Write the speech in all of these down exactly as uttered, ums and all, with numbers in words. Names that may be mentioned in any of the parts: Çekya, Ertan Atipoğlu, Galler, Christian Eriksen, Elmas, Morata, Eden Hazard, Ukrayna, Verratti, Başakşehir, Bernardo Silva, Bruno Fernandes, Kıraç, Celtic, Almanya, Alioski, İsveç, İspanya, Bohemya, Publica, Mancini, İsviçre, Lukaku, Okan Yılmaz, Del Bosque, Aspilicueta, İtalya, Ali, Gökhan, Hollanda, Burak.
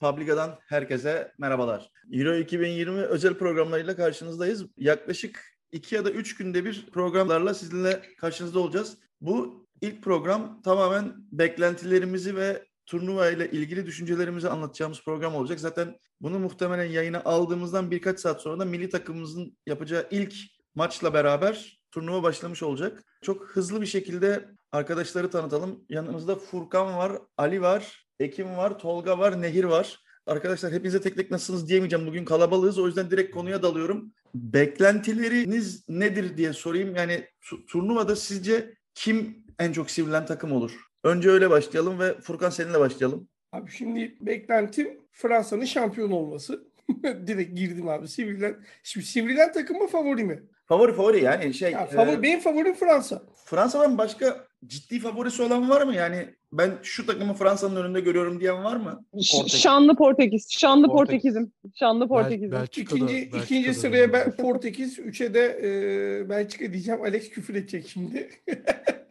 Publica'dan herkese merhabalar. Euro iki bin yirmi özel programlarıyla karşınızdayız. Yaklaşık iki ya da üç günde bir programlarla sizinle karşınızda olacağız. Bu ilk program tamamen beklentilerimizi ve turnuva ile ilgili düşüncelerimizi anlatacağımız program olacak. Zaten bunu muhtemelen yayına aldığımızdan birkaç saat sonra da milli takımımızın yapacağı ilk maçla beraber turnuva başlamış olacak. Çok hızlı bir şekilde arkadaşları tanıtalım. Yanımızda Furkan var, Ali var, Ekin var, Tolga var, Nehir var. Arkadaşlar hepinize tek tek nasılsınız diyemeyeceğim. Bugün kalabalığız, o yüzden direkt konuya dalıyorum. Beklentileriniz nedir diye sorayım. Yani t- turnuvada sizce kim en çok sivrilen takım olur? Önce öyle başlayalım ve Furkan seninle başlayalım. Abi şimdi beklentim Fransa'nın şampiyon olması. Direkt girdim abi sivrilen. Şimdi sivrilen takım mı favori mi? Favori favori yani şey. Ya, favori, e... benim favorim Fransa. Fransa'dan başka ciddi favorisi olan var mı? Yani ben şu takımı Fransa'nın önünde görüyorum diyen var mı? Portekiz. Şanlı Portekiz. Şanlı Portekiz'im. Şanlı Portekiz'im. Bel- ikinci, ikinci sıraya ben Portekiz. Üçe de e, Belçika diyeceğim. Alex küfür edecek şimdi.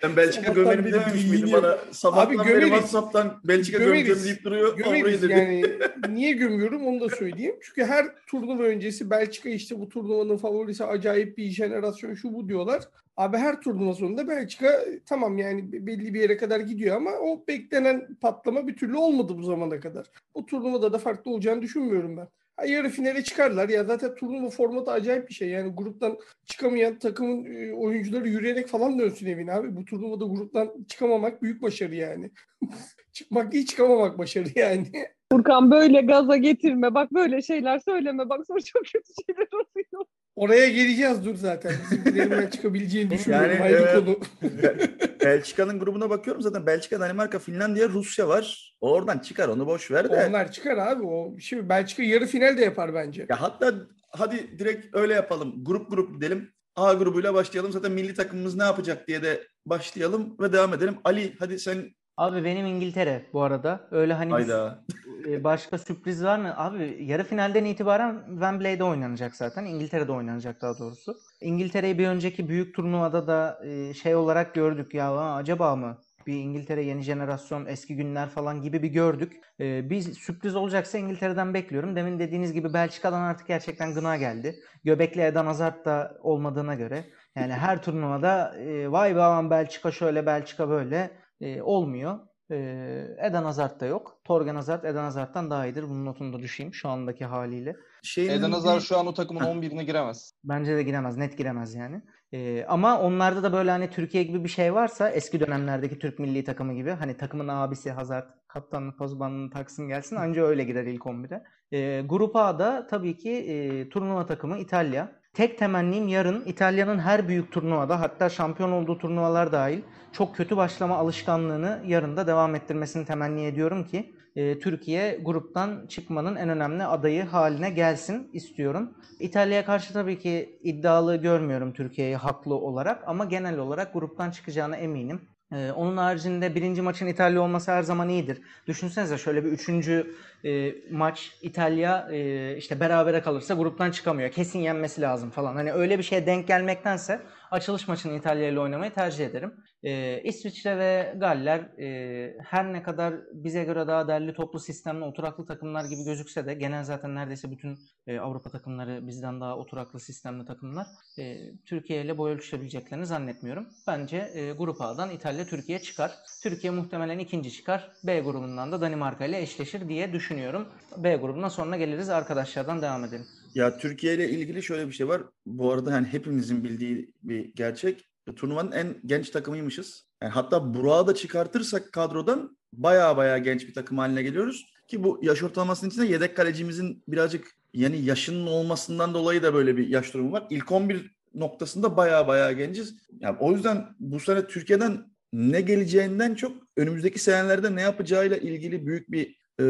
Ben Belçika gömerim dememiş miydim bana? Sabahtan beri WhatsApp'tan Belçika gömeceğim deyip duruyor. Gömeriz yani. Niye gömüyorum onu da söyleyeyim. Çünkü her turnuva öncesi Belçika işte bu turnuvanın favorisi, acayip bir jenerasyon, şu bu diyorlar. Abi her turnuva sonunda Belçika tamam yani belli bir yere kadar gidiyor ama o beklenen patlama bir türlü olmadı bu zamana kadar. Bu turnuvada da farklı olacağını düşünmüyorum ben. Ha, yarı finale çıkarlar ya, zaten turnuva formatı acayip bir şey. Yani gruptan çıkamayan takımın e, oyuncuları yürüyerek falan dönsün evine abi. Bu turnuvada gruptan çıkamamak büyük başarı yani. Çıkmak iyi, çıkamamak başarı yani. Furkan böyle gaza getirme. Bak böyle şeyler söyleme. Bak sonra çok kötü şeyler oluyor. Oraya geleceğiz dur zaten. Bizimkilerimden çıkabileceğini düşünüyorum. Yani, ayrı e, konu. Belçika'nın grubuna bakıyorum zaten. Belçika, Danimarka, Finlandiya, Rusya var. Oradan çıkar, onu boş ver de. Onlar çıkar abi. O şimdi Belçika yarı final de yapar bence. Ya hatta hadi direkt öyle yapalım. Grup grup gidelim. A grubuyla başlayalım. Zaten milli takımımız ne yapacak diye de başlayalım ve devam edelim. Ali hadi sen. Abi benim İngiltere bu arada. Öyle hani biz, başka sürpriz var mı? Abi yarı finalden itibaren Wembley'de oynanacak zaten. İngiltere'de oynanacak daha doğrusu. İngiltere'yi bir önceki büyük turnuvada da şey olarak gördük ya, acaba mı? Bir İngiltere yeni jenerasyon, eski günler falan gibi bir gördük. Ee, bir sürpriz olacaksa İngiltere'den bekliyorum. Demin dediğiniz gibi Belçika'dan artık gerçekten gına geldi. Göbekli Eden Hazard da olmadığına göre. Yani her turnuvada e, vay be aman Belçika şöyle, Belçika böyle e, olmuyor. E, Eden Hazard da yok. Torgan Hazard Eden Hazard'dan daha iyidir. Bunun notunu da düşeyim şu andaki haliyle. Şeyin... Eden Hazard şu an o takımın on birine giremez. Bence de giremez. Net giremez yani. Ee, ama onlarda da böyle hani Türkiye gibi bir şey varsa, eski dönemlerdeki Türk milli takımı gibi hani takımın abisi Hazard kaptanlık pozbanını taksın gelsin, anca öyle girer ilk on bire. Ee, grup A'da tabii ki e, turnuva takımı İtalya. Tek temennim yarın İtalya'nın her büyük turnuvada, hatta şampiyon olduğu turnuvalar dahil çok kötü başlama alışkanlığını yarın da devam ettirmesini temenni ediyorum ki e, Türkiye gruptan çıkmanın en önemli adayı haline gelsin istiyorum. İtalya'ya karşı tabii ki iddialı görmüyorum Türkiye'yi haklı olarak, ama genel olarak gruptan çıkacağına eminim. Ee, onun haricinde birinci maçın İtalya olması her zaman iyidir. Düşünsenize şöyle bir üçüncü e, maç İtalya e, işte berabere kalırsa gruptan çıkamıyor. Kesin yenmesi lazım falan. Hani öyle bir şeye denk gelmektense açılış maçını İtalya ile oynamayı tercih ederim. Ee, İsviçre ve Galler e, her ne kadar bize göre daha derli toplu sistemli oturaklı takımlar gibi gözükse de, genel zaten neredeyse bütün e, Avrupa takımları bizden daha oturaklı sistemli takımlar, e, Türkiye ile boy ölçüşebileceklerini zannetmiyorum. Bence e, grup A'dan İtalya Türkiye çıkar. Türkiye muhtemelen ikinci çıkar. B grubundan da Danimarka ile eşleşir diye düşünüyorum. B grubuna sonra geliriz, arkadaşlardan devam edelim. Ya Türkiye ile ilgili şöyle bir şey var. Bu arada hani hepimizin bildiği bir gerçek. Turnuvanın en genç takımıymışız. Yani hatta Burak'ı da çıkartırsak kadrodan baya baya genç bir takım haline geliyoruz. Ki bu yaş ortalamasının içinde yedek kalecimizin birazcık yani yaşının olmasından dolayı da böyle bir yaş durumu var. İlk on bir noktasında baya baya genciz. Yani o yüzden bu sene Türkiye'den ne geleceğinden çok önümüzdeki senelerde ne yapacağıyla ilgili büyük bir e,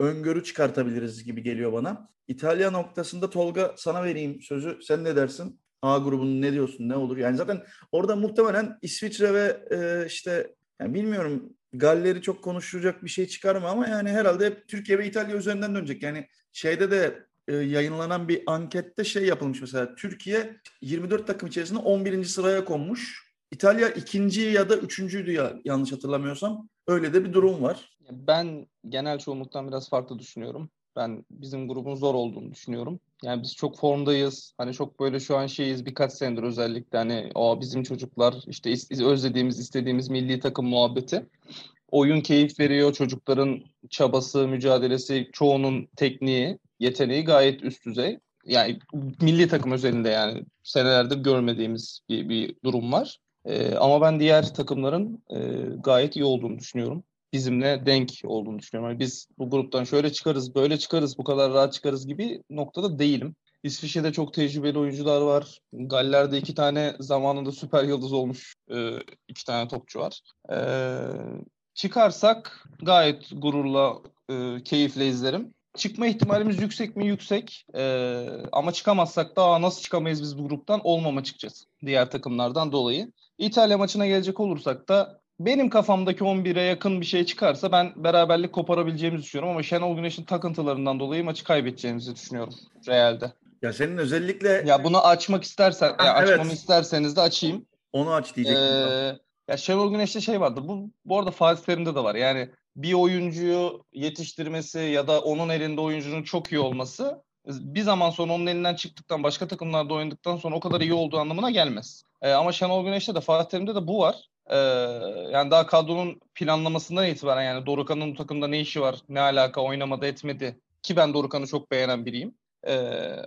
öngörü çıkartabiliriz gibi geliyor bana. İtalya noktasında Tolga sana vereyim sözü. Sen ne dersin? A grubunun ne diyorsun? Ne olur? Yani zaten orada muhtemelen İsviçre ve e, işte yani bilmiyorum Galler'i çok konuşulacak bir şey çıkar mı, ama yani herhalde hep Türkiye ve İtalya üzerinden dönecek. Yani şeyde de e, yayınlanan bir ankette şey yapılmış mesela. Türkiye yirmi dört takım içerisinde on birinci sıraya konmuş. İtalya ikinci ya da üçüncüydü ya, yanlış hatırlamıyorsam. Öyle de bir durum var. Ben genel çoğunluktan biraz farklı düşünüyorum. Ben bizim grubun zor olduğunu düşünüyorum. Yani biz çok formdayız. Hani çok böyle şu an şeyiz, birkaç senedir özellikle hani o bizim çocuklar işte is- özlediğimiz, istediğimiz milli takım muhabbeti. Oyun keyif veriyor. Çocukların çabası, mücadelesi, çoğunun tekniği, yeteneği gayet üst düzey. Yani milli takım özelinde yani senelerdir görmediğimiz bir, bir durum var. Ee, ama ben diğer takımların e, gayet iyi olduğunu düşünüyorum. Bizimle denk olduğunu düşünüyorum. Yani biz bu gruptan şöyle çıkarız, böyle çıkarız, bu kadar rahat çıkarız gibi noktada değilim. İsviçre'de çok tecrübeli oyuncular var. Galler'de iki tane zamanında süper yıldız olmuş e, iki tane topçu var. E, çıkarsak gayet gururla, e, keyifle izlerim. Çıkma ihtimalimiz yüksek mi? Yüksek. Ee, ama çıkamazsak da nasıl çıkamayız biz bu gruptan? Olmam açıkçası. Diğer takımlardan dolayı. İtalya maçına gelecek olursak da benim kafamdaki on bire yakın bir şey çıkarsa ben beraberlik koparabileceğimizi düşünüyorum. Ama Şenol Güneş'in takıntılarından dolayı maçı kaybedeceğimizi düşünüyorum Real'de. Ya senin özellikle... Ya bunu açmak istersen, ha, ya evet. Açmamı isterseniz de açayım. Onu aç diyecektim. Ee, ya Şenol Güneş'te şey vardır. Bu, bu arada Fatih Terim'de de var. Yani bir oyuncuyu yetiştirmesi ya da onun elinde oyuncunun çok iyi olması bir zaman sonra onun elinden çıktıktan, başka takımlarda oynadıktan sonra o kadar iyi olduğu anlamına gelmez. Ee, ama Şenol Güneş'te de Fatih Terim'de de bu var. Ee, yani daha kadronun planlamasından itibaren yani Dorukhan'ın bu takımda ne işi var, ne alaka, oynamadı etmedi ki ben Dorukhan'ı çok beğenen biriyim. Ee,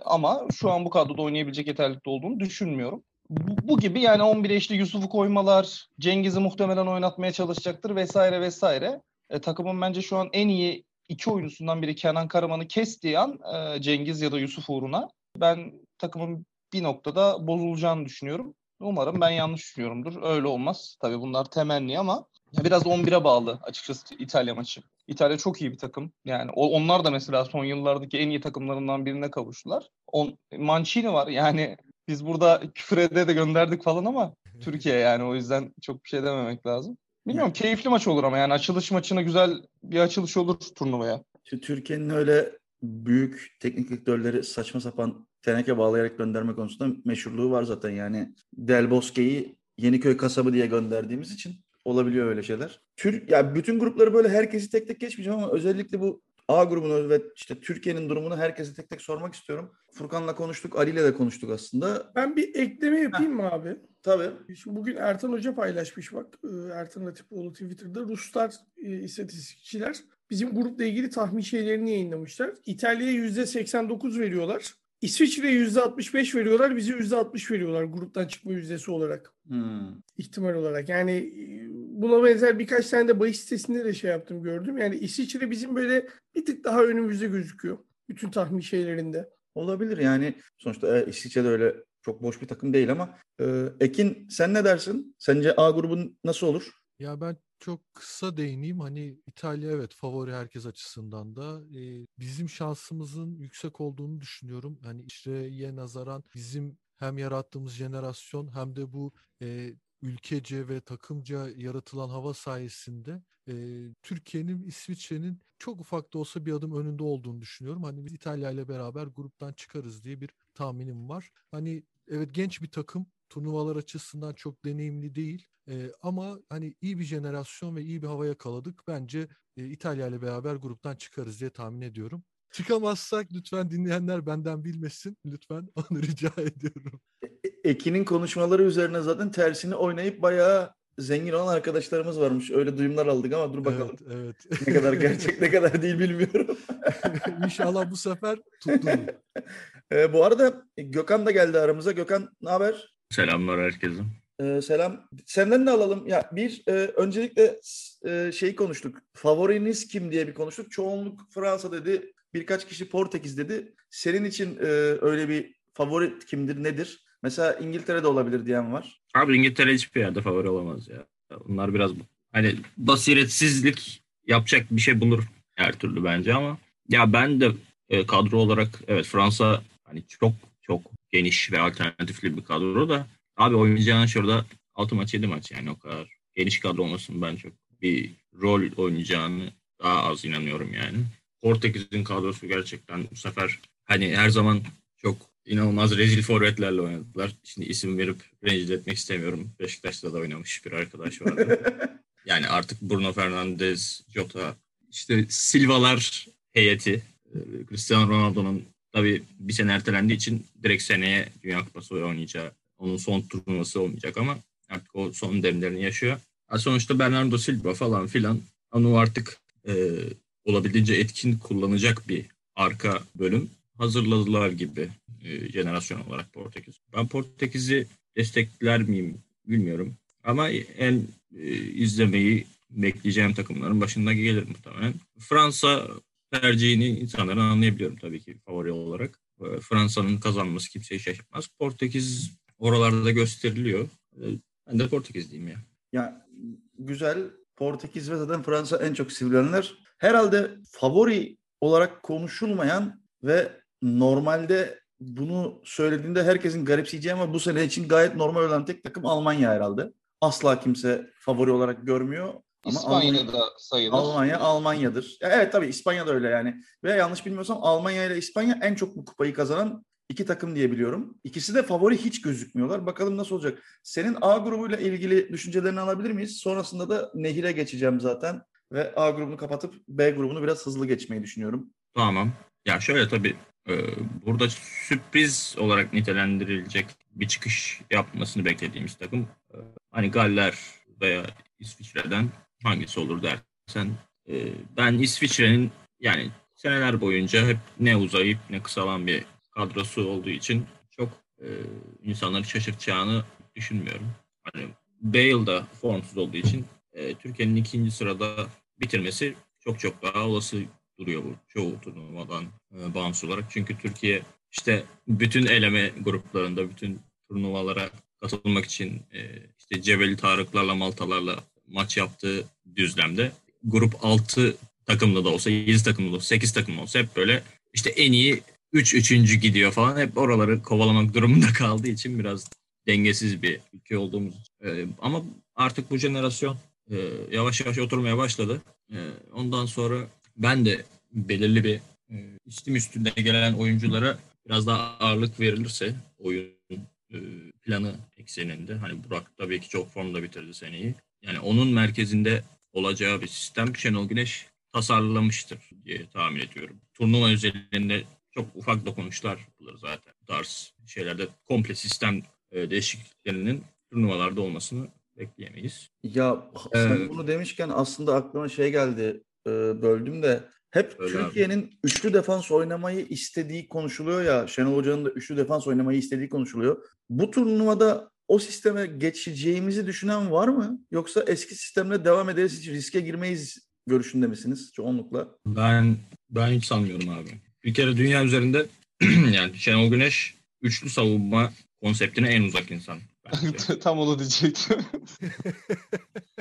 ama şu an bu kadroda oynayabilecek yeterlilikte olduğunu düşünmüyorum. Bu, bu gibi yani on bire işte Yusuf'u koymalar, Cengiz'i muhtemelen oynatmaya çalışacaktır vesaire vesaire. E, takımın bence şu an en iyi iki oyuncusundan biri Kenan Karaman'ı kestiği an e, Cengiz ya da Yusuf uğruna ben takımın bir noktada bozulacağını düşünüyorum. Umarım ben yanlış düşünüyorumdur. Öyle olmaz. Tabii bunlar temenni ama biraz on bire bağlı açıkçası İtalya maçı. İtalya çok iyi bir takım. Yani o, onlar da mesela son yıllardaki en iyi takımlarından birine kavuştular. On, Mancini var. Yani biz burada küfür ede de gönderdik falan ama Türkiye yani o yüzden çok bir şey dememek lazım. Bilmiyorum, keyifli maç olur ama yani açılış maçına güzel bir açılış olur turnuvaya. Şimdi Türkiye'nin öyle büyük teknik direktörleri saçma sapan teneke bağlayarak gönderme konusunda meşhurluğu var zaten. Yani Del Bosque'yi Yeniköy kasabı diye gönderdiğimiz için olabiliyor öyle şeyler. Türk ya bütün grupları böyle herkesi tek tek geçmeyeceğim ama özellikle bu A grubunu ve işte Türkiye'nin durumunu herkese tek tek sormak istiyorum. Furkan'la konuştuk, Ali'yle de konuştuk aslında. Ben bir ekleme yapayım mı abi? Tabii. Şimdi bugün Ertan Hoca paylaşmış bak. Ertan Atipoğlu Twitter'da Ruslar e, istatistikçiler bizim grupla ilgili tahmin şeylerini yayınlamışlar. İtalya'ya yüzde seksen dokuz veriyorlar. İsviçre'ye yüzde altmış beş veriyorlar. Bizi yüzde altmış veriyorlar gruptan çıkma yüzdesi olarak. Hmm. İhtimal olarak. Yani buna benzer birkaç tane de bahis sitesinde de şey yaptım gördüm. Yani İsviçre bizim böyle bir tık daha önümüzde gözüküyor. Bütün tahmin şeylerinde. Olabilir yani. Sonuçta İsviçre'de öyle çok boş bir takım değil ama. Ee, Ekin sen ne dersin? Sence A grubu nasıl olur? Ya ben çok kısa değineyim. Hani İtalya evet favori herkes açısından da. Ee, bizim şansımızın yüksek olduğunu düşünüyorum. Hani İsviçre'ye nazaran bizim hem yarattığımız jenerasyon hem de bu e, ülkece ve takımca yaratılan hava sayesinde e, Türkiye'nin, İsviçre'nin çok ufak da olsa bir adım önünde olduğunu düşünüyorum. Hani biz İtalya ile beraber gruptan çıkarız diye bir tahminim var. Hani evet genç bir takım. Turnuvalar açısından çok deneyimli değil ee, ama hani iyi bir jenerasyon ve iyi bir havaya yakaladık. Bence e, İtalya ile beraber gruptan çıkarız diye tahmin ediyorum. Çıkamazsak lütfen dinleyenler benden bilmesin. Lütfen onu rica ediyorum. E- Ekin'in konuşmaları üzerine zaten tersini oynayıp bayağı zengin olan arkadaşlarımız varmış. Öyle duyumlar aldık ama dur bakalım. Evet, evet. Ne kadar gerçek ne kadar değil bilmiyorum. İnşallah bu sefer tuttu. E, bu arada Gökhan da geldi aramıza. Gökhan ne haber? Selamlar herkese. Ee, selam. Senden de alalım. Ya bir e, öncelikle e, şeyi konuştuk. Favoriniz kim diye bir konuştuk. Çoğunluk Fransa dedi. Birkaç kişi Portekiz dedi. Senin için e, öyle bir favori kimdir, nedir? Mesela İngiltere'de olabilir diyen var. Abi İngiltere hiçbir yerde favori olamaz ya. Bunlar biraz hani basiretsizlik yapacak bir şey bulur her türlü bence ama ya ben de e, kadro olarak evet Fransa hani çok çok geniş ve alternatifli bir kadro da abi oynayacağın şurada altı maç yedi maç yani o kadar geniş kadro olmasın ben çok bir rol oynayacağını daha az inanıyorum yani. Portekiz'in kadrosu gerçekten bu sefer hani her zaman çok İnanılmaz rezil forvetlerle oynadılar. Şimdi isim verip rencide etmek istemiyorum. Beşiktaş'ta da oynamış bir arkadaş vardı. Yani artık Bruno Fernandes, Jota, işte Silva'lar heyeti. Cristiano Ronaldo'nun tabii bir sene ertelendiği için direkt seneye Dünya Kupası oynayacağı, onun son turnuvası olmayacak ama artık o son demlerini yaşıyor. Sonuçta Bernardo Silva falan filan onu artık e, olabildiğince etkin kullanacak bir arka bölüm hazırladılar gibi e, jenerasyon olarak Portekiz. Ben Portekiz'i destekler miyim bilmiyorum ama en e, izlemeyi bekleyeceğim takımların başında gelir muhtemelen. Fransa tercihini insanların anlayabiliyorum tabii ki favori olarak. E, Fransa'nın kazanması kimseyi şaşırtmaz. Portekiz oralarda gösteriliyor. E, ben de Portekiz diyeyim ya. Ya güzel. Portekiz ve zaten Fransa en çok sevilenler. Herhalde favori olarak konuşulmayan ve normalde bunu söylediğinde herkesin garipseyeceği ama bu sene için gayet normal olan tek takım Almanya herhalde. Asla kimse favori olarak görmüyor. Ama İspanya'da sayılır. Almanya Almanya'dır. Ya evet tabii İspanya'da öyle yani. Ve yanlış bilmiyorsam Almanya ile İspanya en çok bu kupayı kazanan iki takım diye biliyorum. İkisi de favori hiç gözükmüyorlar. Bakalım nasıl olacak. Senin A grubuyla ilgili düşüncelerini alabilir miyiz? Sonrasında da Nehir'e geçeceğim zaten. Ve A grubunu kapatıp B grubunu biraz hızlı geçmeyi düşünüyorum. Tamam. Ya şöyle tabii e, burada sürpriz olarak nitelendirilecek bir çıkış yapmasını beklediğimiz takım. E, hani Galler veya İsviçre'den hangisi olur dersen. E, ben İsviçre'nin yani seneler boyunca hep ne uzayıp ne kısalan bir kadrosu olduğu için çok e, insanları şaşırtacağını düşünmüyorum. Hani Bale da formsuz olduğu için e, Türkiye'nin ikinci sırada bitirmesi çok çok daha olası duruyor bu çoğu turnuvadan e, bağımsız olarak. Çünkü Türkiye işte bütün eleme gruplarında, bütün turnuvalara katılmak için e, işte Cebeli Tarıklarla, Maltalarla maç yaptığı düzlemde grup altı takımlı da olsa, yedi takımlı da olsa, sekiz takımlı olsa hep böyle işte en iyi üç üçüncü gidiyor falan. Hep oraları kovalamak durumunda kaldığı için biraz dengesiz bir ülke olduğumuz e, ama artık bu jenerasyon e, yavaş yavaş oturmaya başladı. E, ondan sonra ben de belirli bir e, istim üstünde gelen oyunculara biraz daha ağırlık verilirse oyun e, planı ekseninde. Hani Burak tabii ki çok formda bitirdi seneyi. Yani onun merkezinde olacağı bir sistem Şenol Güneş tasarlamıştır diye tahmin ediyorum. Turnuva özelinde çok ufak dokunuşlar bulur zaten. Bu tarz şeylerde komple sistem e, değişikliklerinin turnuvalarda olmasını bekleyemeyiz. Ya sen ee, bunu demişken aslında aklıma şey geldi. Böldüm de hep Türkiye'nin abi. Üçlü defans oynamayı istediği konuşuluyor ya. Şenol Hoca'nın da üçlü defans oynamayı istediği konuşuluyor. Bu turnuvada o sisteme geçeceğimizi düşünen var mı? Yoksa eski sistemle devam ederiz, hiç riske girmeyiz görüşünde misiniz çoğunlukla? Ben ben hiç sanmıyorum abi. Bir kere dünya üzerinde yani Şenol Güneş üçlü savunma konseptine en uzak insan. Tam onu diyecektim.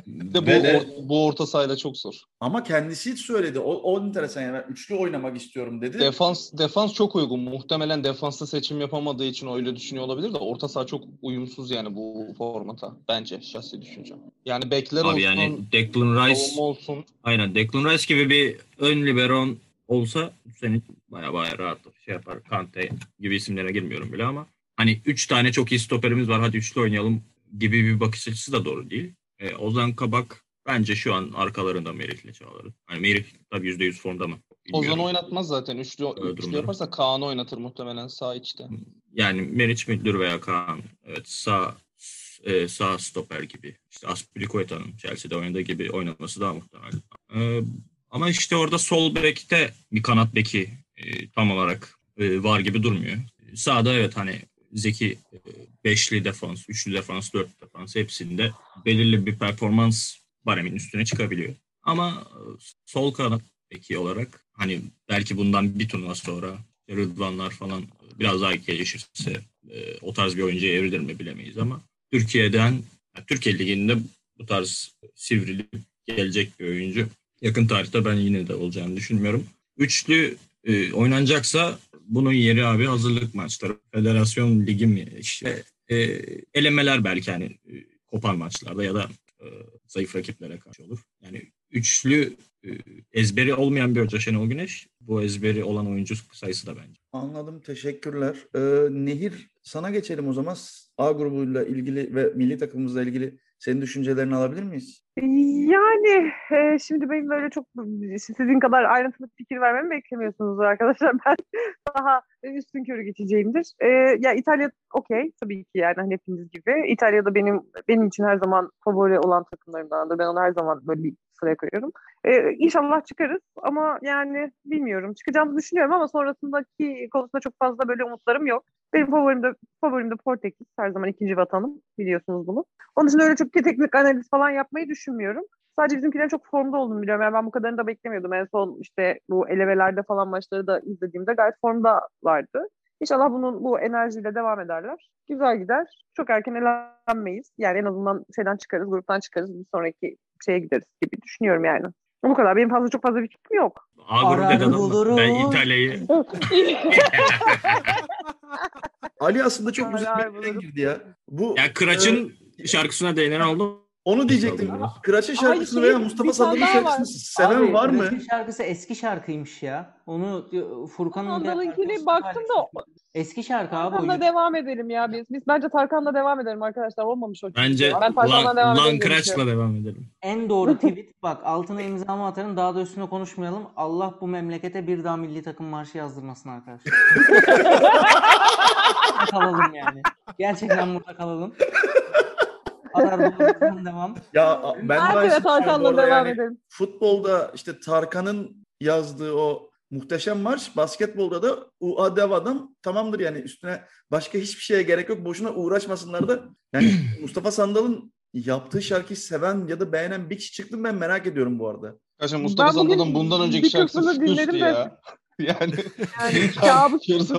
bu, de, or, bu orta sahayla çok zor. Ama kendisi hiç söyledi. O, o enteresan yani. Ben üçlü oynamak istiyorum dedi. Defans defans çok uygun. Muhtemelen defansta seçim yapamadığı için öyle düşünüyor olabilir de orta saha çok uyumsuz yani bu formata. Bence şahsi düşüncem. Yani bekler abi olsun. Abi yani Declan Rice olsun. Aynen Declan Rice gibi bir ön liberon olsa senin baya baya rahatlar. Şey yapar. Kante gibi isimlere girmiyorum bile ama hani üç tane çok iyi stoperimiz var hadi üçlü oynayalım gibi bir bakış açısı da doğru değil. E, Ozan Kabak bence şu an arkalarında Merih'le çağlarız. Hani Merih tabii yüzde yüz formda mı? Bilmiyorum. Ozan oynatmaz zaten. Üçlü, üçlü yaparsa Kaan'ı oynatır muhtemelen sağ içte. Yani Merih Müldür veya Kaan evet, sağ e, sağ stoper gibi. İşte Aspilicueta'nın Chelsea'de oynadığı gibi oynaması daha muhtemel. E, ama işte orada sol bekte bir kanat beki e, tam olarak e, var gibi durmuyor. Sağda evet hani Zeki beşli defans, üçlü defans, dörtlü defans hepsinde belirli bir performans baremin üstüne çıkabiliyor. Ama sol kanat peki olarak hani belki bundan bir turnuva sonra Rıdvanlar falan biraz daha gelişirse o tarz bir oyuncuya evrilir mi bilemeyiz ama Türkiye'den, Türkiye Ligi'nde bu tarz sivrilip gelecek bir oyuncu yakın tarihte ben yine de olacağını düşünmüyorum. Üçlü oynanacaksa bunun yeri abi hazırlık maçları, federasyon ligi mi işte e, elemeler belki yani e, kopan maçlarda ya da e, zayıf rakiplere karşı olur. Yani üçlü e, ezberi olmayan bir hoca Şenol Güneş bu ezberi olan oyuncu sayısı da bence. Anladım, teşekkürler. Ee, Nehir, sana geçelim o zaman. A grubuyla ilgili ve milli takımımızla ilgili senin düşüncelerini alabilir miyiz? Yani e, şimdi benim böyle çok sizin kadar ayrıntılı fikir vermemi beklemiyorsunuz arkadaşlar. Ben daha üstünkörü geçeceğimdir. E, ya İtalya okey tabii ki, yani hani hepimiz gibi. İtalya da benim benim için her zaman favori olan takımlarımdandır. Ben onu her zaman böyle bir sıraya koyuyorum. E, inşallah çıkarız ama yani bilmiyorum. Çıkacağımızı düşünüyorum ama sonrasındaki konusunda çok fazla böyle umutlarım yok. Benim favorim de, favorim de Portekiz. Her zaman ikinci vatanım. Biliyorsunuz bunu. Onun için öyle çok teknik analiz falan yapmayı düşünmüyorum. Sadece bizimkilerin çok formda olduğunu biliyorum. Yani ben bu kadarını da beklemiyordum. En son işte bu elevelerde falan maçları da izlediğimde gayet formdalardı. İnşallah bunun bu enerjiyle devam ederler. Güzel gider. Çok erken elenmeyiz. Yani en azından şeyden çıkarız, gruptan çıkarız. Bir sonraki şeye gideriz gibi düşünüyorum yani. Bu kadar. Benim fazla çok fazla bir fikrim yok. A grubu ben İtalya'yı... Ali aslında çok güzel bir girdi ya. Bu ya Kıraç'ın e, şarkısına değinen oldu. Onu diyecektim. Kıraç'ın şarkısını şey, veya Mustafa Sandal'ın şarkısını seven var mı? Kıraç'ın şarkısı eski şarkıymış ya. Onu Furkan'ın Sandal'ınkini baktım da eski şarkı abi. Tarkan'la devam edelim ya biz. Biz bence Tarkan'la devam edelim arkadaşlar. Olmamış o. Bence ben Tarkan'la devam edelim. Lan Kıraç'la devam edelim. En doğru tweet bak, altına imzamı atarım, daha da üstüne konuşmayalım. Allah bu memlekete bir daha milli takım marşı yazdırmasın arkadaşlar. Kalalım yani. Gerçekten burada kalalım. Devam. Ya ben de Tarkan'la devam yani edelim. Futbolda işte Tarkan'ın yazdığı o muhteşem marş, basketbolda da U A D V'dan tamamdır yani, üstüne başka hiçbir şeye gerek yok. Boşuna uğraşmasınlar da. Yani Mustafa Sandal'ın yaptığı şarkıyı seven ya da beğenen bir kişi çıktım, ben merak ediyorum bu arada. Arkadaşlar Mustafa Sandal'ın bundan önceki şarkısı üstü ya. Yani kabus. Yani,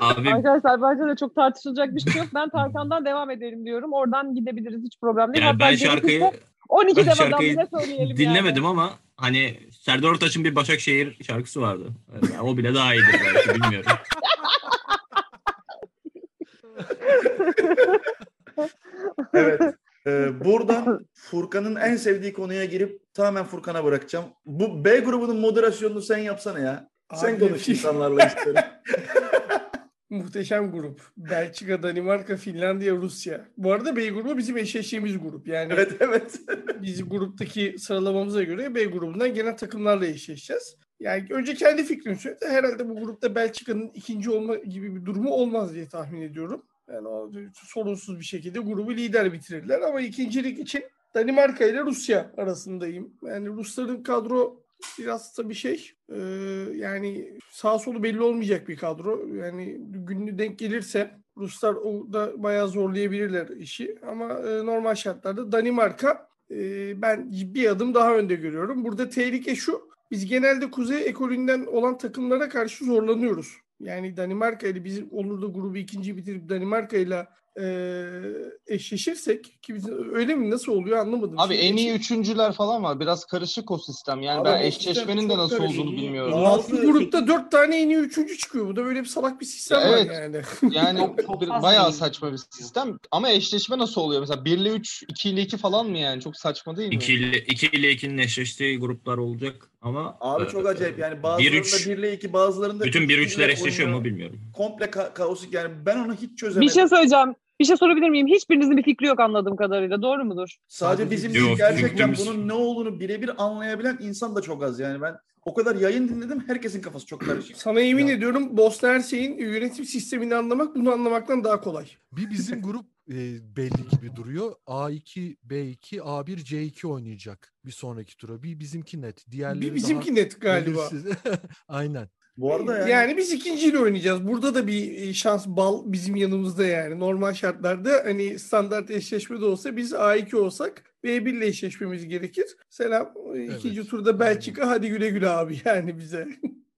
abi. Arkadaşlar bence de çok tartışılacak bir şey yok. Ben Tarkan'dan devam edelim diyorum. Oradan gidebiliriz, hiç problem değil. Yani ben şarkıyı on iki ben şarkıyı dinlemedim yani. Ama hani Serdar Ortaç'ın bir Başakşehir şarkısı vardı. Yani o bile daha iyidir belki, bilmiyorum. Evet. Ee, buradan Furkan'ın en sevdiği konuya girip tamamen Furkan'a bırakacağım. Bu B grubunun moderasyonunu sen yapsana ya. Abi, sen konuş insanlarla isterim. Muhteşem grup. Belçika, Danimarka, Finlandiya, Rusya. Bu arada B grubu bizim eşleştiğimiz grup. Yani evet, evet. Biz gruptaki sıralamamıza göre B grubundan gelen takımlarla eşleşeceğiz. Yani önce kendi fikrimi söyledi. Herhalde bu grupta Belçika'nın ikinci olma gibi bir durumu olmaz diye tahmin ediyorum. Yani o, sorunsuz bir şekilde grubu lider bitirirler. Ama ikincilik için Danimarka ile Rusya arasındayım. Yani Rusların kadro biraz da bir şey. Ee, yani sağ solu belli olmayacak bir kadro. Yani gününü denk gelirse Ruslar o da bayağı zorlayabilirler işi. Ama e, normal şartlarda Danimarka e, ben bir adım daha önde görüyorum. Burada tehlike şu. Biz genelde kuzey ekolünden olan takımlara karşı zorlanıyoruz. Yani Danimarka ile bizim olur da grubu ikinci bitirip Danimarka ile Ee, eşleşirsek ki biz, öyle mi, nasıl oluyor anlamadım. Abi en iyi üçüncüler falan var. Biraz karışık o sistem. Yani abi, ben eşleşmenin de nasıl karışık olduğunu bilmiyorum. Altı grupta dört tane en iyi üçüncü çıkıyor. Bu da böyle bir salak bir sistem ya var evet, yani. Yani bayağı saçma bir sistem. Ama eşleşme nasıl oluyor? Mesela bir ile üç, iki ile iki falan mı yani? Çok saçma değil mi? iki ile ikinin eşleştiği gruplar olacak ama abi çok e, acayip. Yani bazılarında bir ile iki, bazılarında bütün bir üçler eşleşiyor mu bilmiyorum. Komple ka- kaosik yani. Ben onu hiç çözemedim. Bir şey söyleyeceğim. Bir şey sorabilir miyim? Hiçbirinizin bir fikri yok anladığım kadarıyla. Doğru mudur? Sadece bizim yok, gerçekten yok, bunun ne olduğunu birebir anlayabilen insan da çok az. Yani ben o kadar yayın dinledim. Herkesin kafası çok karışık. Sana yemin ya ediyorum, Bosna Hersek'in yönetim sistemini anlamak bunu anlamaktan daha kolay. Bir bizim grup e, belli gibi duruyor. A iki, B iki, A bir, C iki oynayacak bir sonraki tura. Bir bizimki net. Diğerleri bir bizimki net galiba. Aynen. Bu arada yani, yani biz ikinciyle oynayacağız. Burada da bir şans bal bizim yanımızda yani. Normal şartlarda hani standart eşleşme de olsa biz A iki olsak B bir ile eşleşmemiz gerekir. Selam evet. İkinci turda Belçika, hadi güle güle abi yani bize.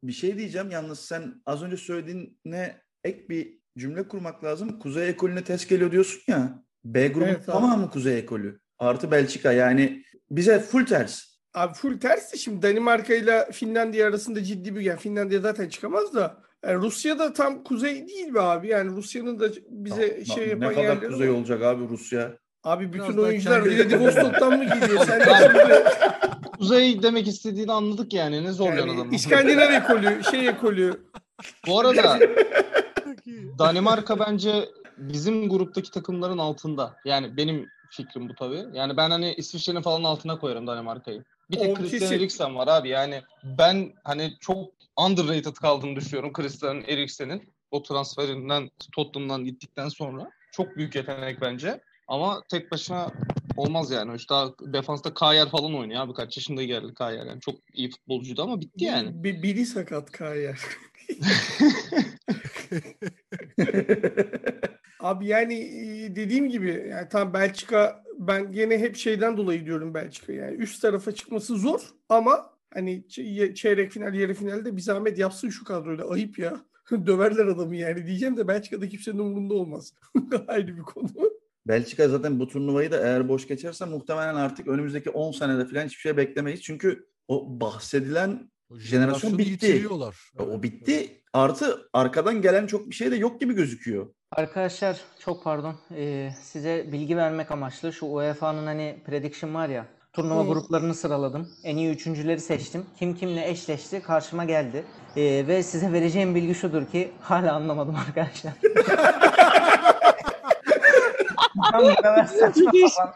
Bir şey diyeceğim yalnız, sen az önce söylediğine ek bir cümle kurmak lazım. Kuzey ekolüne test geliyor diyorsun ya. B grubu evet, tamamı kuzey ekolü. Artı Belçika, yani bize full ters. Abi full tersi şimdi Danimarka ile Finlandiya arasında ciddi bir yani Finlandiya zaten çıkamaz da yani Rusya da tam kuzey değil mi abi? Yani Rusya'nın da bize ya, şey yapan yerleri... Ne kadar kuzey olacak abi Rusya? Abi bütün biraz oyuncular Vladivostok'tan mı gidiyor? Sen de şimdi Kuzey demek istediğini anladık yani. Ne zorlayan yani, adam. İskandinav ekolü, şey ekolü. Bu arada Danimarka bence bizim gruptaki takımların altında. Yani benim fikrim bu tabii. Yani ben hani İsviçre'nin falan altına koyarım Danimarka'yı. Bir tek Christian Eriksen var abi. Yani ben hani çok underrated kaldığını düşünüyorum Christian Eriksen'in. O transferinden, Tottenham'dan gittikten sonra. Çok büyük yetenek bence. Ama tek başına olmaz yani. İşte defansta Kjaer falan oynuyor abi. Kaç yaşında geldi Kjaer. Yani çok iyi futbolcuydu ama bitti yani. Bir, biri sakat Kjaer. Abi yani dediğim gibi yani tam Belçika, ben gene hep şeyden dolayı diyorum Belçika. Yani üst tarafa çıkması zor ama hani çeyrek final, yarı finalde bir zahmet yapsın şu kadroyla. Ayıp ya. Döverler adamı yani diyeceğim de Belçika'da kimsenin umurunda olmaz. Ayrı bir konu. Belçika zaten bu turnuvayı da eğer boş geçerse muhtemelen artık önümüzdeki on senede falan hiçbir şey beklemeyiz. Çünkü o bahsedilen o jenerasyon bitti. O bitti. Artı arkadan gelen çok bir şey de yok gibi gözüküyor. Arkadaşlar çok pardon. Ee, size bilgi vermek amaçlı şu U E F A'nın hani prediction var ya. Turnuva hmm. gruplarını sıraladım. En iyi üçüncüleri seçtim. Kim kimle eşleşti karşıma geldi. Ee, ve size vereceğim bilgi şudur ki hala anlamadım arkadaşlar. Bu kadar saçma falan.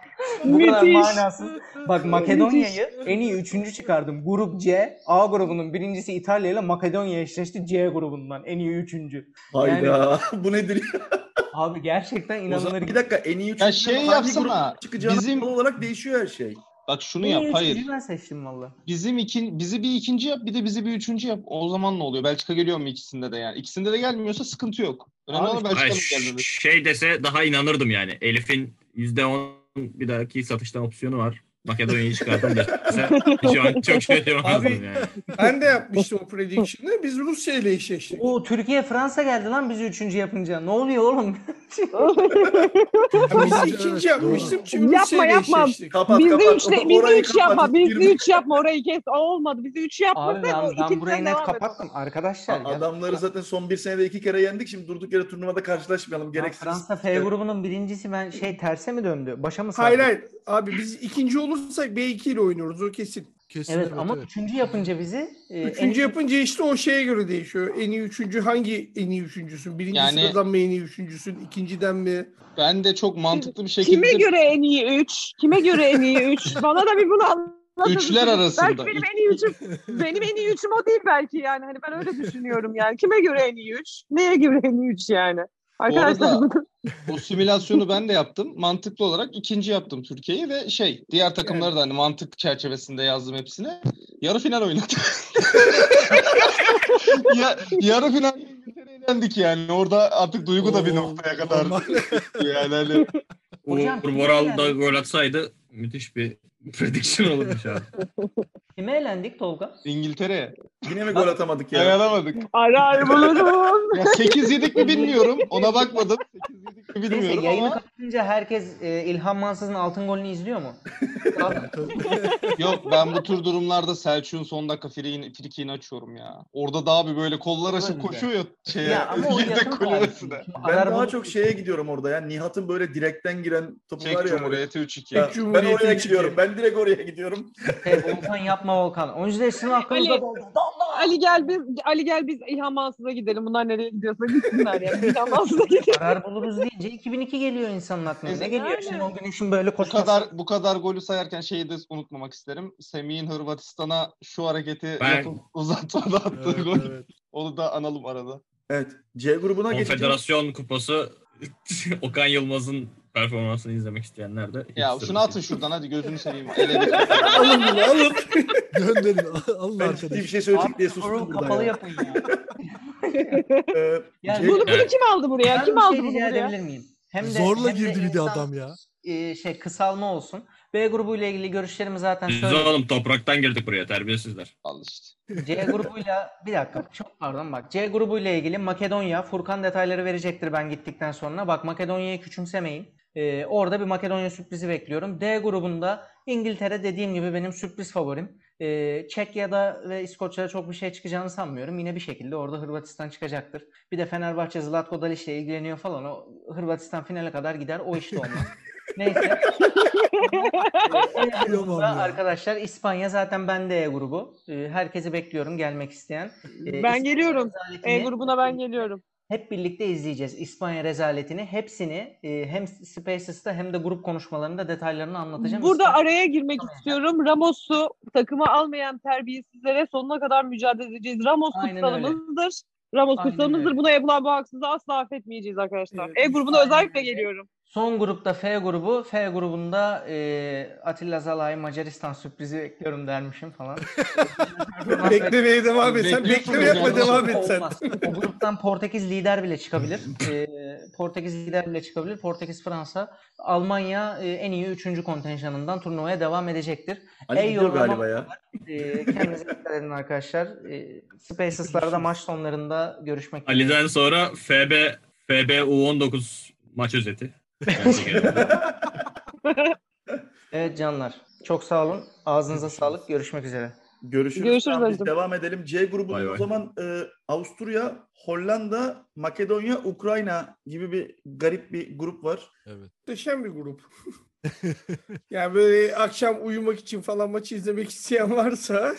Bu kadar manasız. Bak Makedonya'yı en iyi üçüncü çıkardım. Grup C. A grubunun birincisi İtalya ile Makedonya eşleşti C grubundan. En iyi üçüncü. Hayda. Yani... Bu nedir ya? Abi gerçekten inanılır. Bir dakika en iyi üçüncü. Ya şey yapsana. Bizim olarak değişiyor her şey. Bak şunu yap, hayır. Ben seçtim valla. Bizim ikin, bizi bir ikinci yap, bir de bizi bir üçüncü yap. O zaman ne oluyor? Belçika geliyor mu ikisinde de yani? İkisinde de gelmiyorsa sıkıntı yok. Önemli olan Belçika mı gelmedi? Şey dese daha inanırdım yani. Elif'in yüzde on bir dahaki satıştan opsiyonu var. Makedonya'yı çıkartın dese. Şu an çok kötü olmazdım yani. Ben de yapmıştım o prediction'ı. Biz Rusya ile eşleştik. O Türkiye Fransa geldi lan bizi üçüncü yapınca. Ne oluyor oğlum? Bizi ikinci yapmıştım. Çünkü yapma yapma. Kapat, bizi kapat. Üçle, bizi üç kapat, yapma. Bizi üç yapma. Orayı kes. O olmadı. Bizi üç yapma. Ben, ben burayı net kapattım arkadaşlar. A- adamları ya. Zaten son bir senede iki kere yendik. Şimdi durduk yere turnuvada karşılaşmayalım. Gereksiz. Fransa F evet. grubunun birincisi ben şey terse mi döndü? Başa mı sardı? Hayır hayır. Abi biz ikinci olursak B iki ile oynuyoruz. O kesin. Kesin evet, evet ama evet. Üçüncü yapınca bizi... E, üçüncü en... yapınca işte o şeye göre değişiyor. En iyi üçüncü hangi en iyi üçüncüsün? Birinci yani, sıradan mı en iyi üçüncüsün? İkinciden mi? Ben de çok mantıklı bir şekilde... Kime göre en iyi üç? Kime göre en iyi üç? Bana da bir bunu anlatın. Üçler arasında. Belki benim en iyi üçüm, benim en iyi üçüm o değil belki yani. Hani ben öyle düşünüyorum yani. Kime göre en iyi üç? Neye göre en iyi üç yani? Arkadaşlar bu o simülasyonu ben de yaptım. Mantıklı olarak ikinci yaptım Türkiye'yi ve şey diğer takımları da hani mantık çerçevesinde yazdım hepsini. Yarı final oynadık. ya, yarı final eğlendik yani. Orada artık duygu da bir noktaya kadar. yani hani moral da gol atsaydı müthiş bir prediction olurmuş abi. Kime eğlendik Tolga? İngiltere. Yine mi gol atamadık ya? Dayanamadık. Ara ara bulurum. Ya sekiz yedik mi bilmiyorum. Ona bakmadım. sekiz yedik mi bilmiyorum. Neyse, yayını ama... kapatınca herkes e, İlhan Mansız'ın altın golünü izliyor mu? Yok ben bu tür durumlarda Selçuk'un son dakika frikini açıyorum ya. Orada daha bir böyle kollar açıp koşuyor ya. Şeye, ya ama o yakın. Ben daha bulduk. Çok şeye gidiyorum orada ya. Nihat'ın böyle direkten giren topu var ya. Çek Cumhuriyeti üç iki. Ben oraya gidiyorum. Ben direkt oraya gidiyorum. Hey, Volkan yapma Volkan. Oyuncular sizin hakkınızda doldu. Ali gel biz Ali gel biz İlhan Mansız'a gidelim. Bunlar nereye gidiyorsa gitsinler yani. İlhan Mansız'a gidelim. Karar buluruz deyince iki bin iki geliyor insanın aklına. Ne geliyor yani. Şimdi o güneşin böyle koşması. Bu kadar bu kadar golü sayarken şeyi de unutmamak isterim. Semih'in Hırvatistan'a şu hareketi ben... yapıp uzatmadan attığı evet, gol. Evet. Onu da analım arada. Evet. C grubuna geçelim. Konfederasyon Kupası Okan Yılmaz'ın performansını izlemek isteyenler de... Ya şunu atın şuradan hadi gözünü seveyim. Alın bunu alın. Gönderin. Alın ben arkadaşlar. Bir şey söyleyecek diye sustum burada kapalı ya. Yapın ya. ee, yani, bunu, bunu yani. Kim aldı buraya? Ben kim aldı şey bunu buraya? Miyim? Hem de, zorla hem girdi bir de adam ya. E, şey kısalma olsun. B grubuyla ilgili görüşlerimi zaten biz söyledim. Biz oğlum topraktan girdik buraya terbiyesizler. Al işte. C grubuyla bir dakika çok pardon bak. C grubuyla ilgili Makedonya, Furkan detayları verecektir ben gittikten sonra. Bak Makedonya'yı küçümsemeyin. Ee, orada bir Makedonya sürprizi bekliyorum. D grubunda İngiltere dediğim gibi benim sürpriz favorim. Ee, Çekya'da ve İskoçya'da çok bir şey çıkacağını sanmıyorum. Yine bir şekilde orada Hırvatistan çıkacaktır. Bir de Fenerbahçe Zlatko Dalić'le ilgileniyor falan. O Hırvatistan finale kadar gider. O işte olmaz. Neyse. Arkadaşlar İspanya zaten bende E grubu. Herkesi bekliyorum gelmek isteyen. Ben İspanya geliyorum. E grubuna ben geliyorum. Hep birlikte izleyeceğiz İspanya rezaletini. Hepsini hem Spaces'ta hem de grup konuşmalarında detaylarını anlatacağım. Burada İspanya araya girmek İspanya istiyorum. Ramos'u takıma almayan terbiyesizlere sonuna kadar mücadele edeceğiz. Ramos kutsalımızdır. Ramos kutsalımızdır. Buna yapılan bu haksızlığı asla affetmeyeceğiz arkadaşlar. Evet. E grubuna özellikle geliyorum. Son grupta F grubu. F grubunda e, Atilla Zalay Macaristan sürprizi bekliyorum dermişim falan. Beklemeye devam et. Sen beklemeye devam, devam et sen. O gruptan Portekiz lider bile çıkabilir. E, Portekiz lider bile çıkabilir. Portekiz, Fransa, Almanya e, en iyi üçüncü kontenjanından turnuvaya devam edecektir. Ali e gidiyor galiba ya. E, kendinize dikkat edin arkadaşlar. E, Spaces'larda maç sonlarında görüşmek üzere. Ali'den sonra F B F B U on dokuz maç özeti. Evet canlar, çok sağ olun, ağzınıza sağlık, görüşmek üzere. Görüşürüz. Görüşürüz tamam, devam edelim. C grubunda o zaman e, Avusturya, Hollanda, Makedonya, Ukrayna gibi bir garip bir grup var. Evet. Muhteşem bir grup. Yani böyle akşam uyumak için falan maçı izlemek isteyen varsa.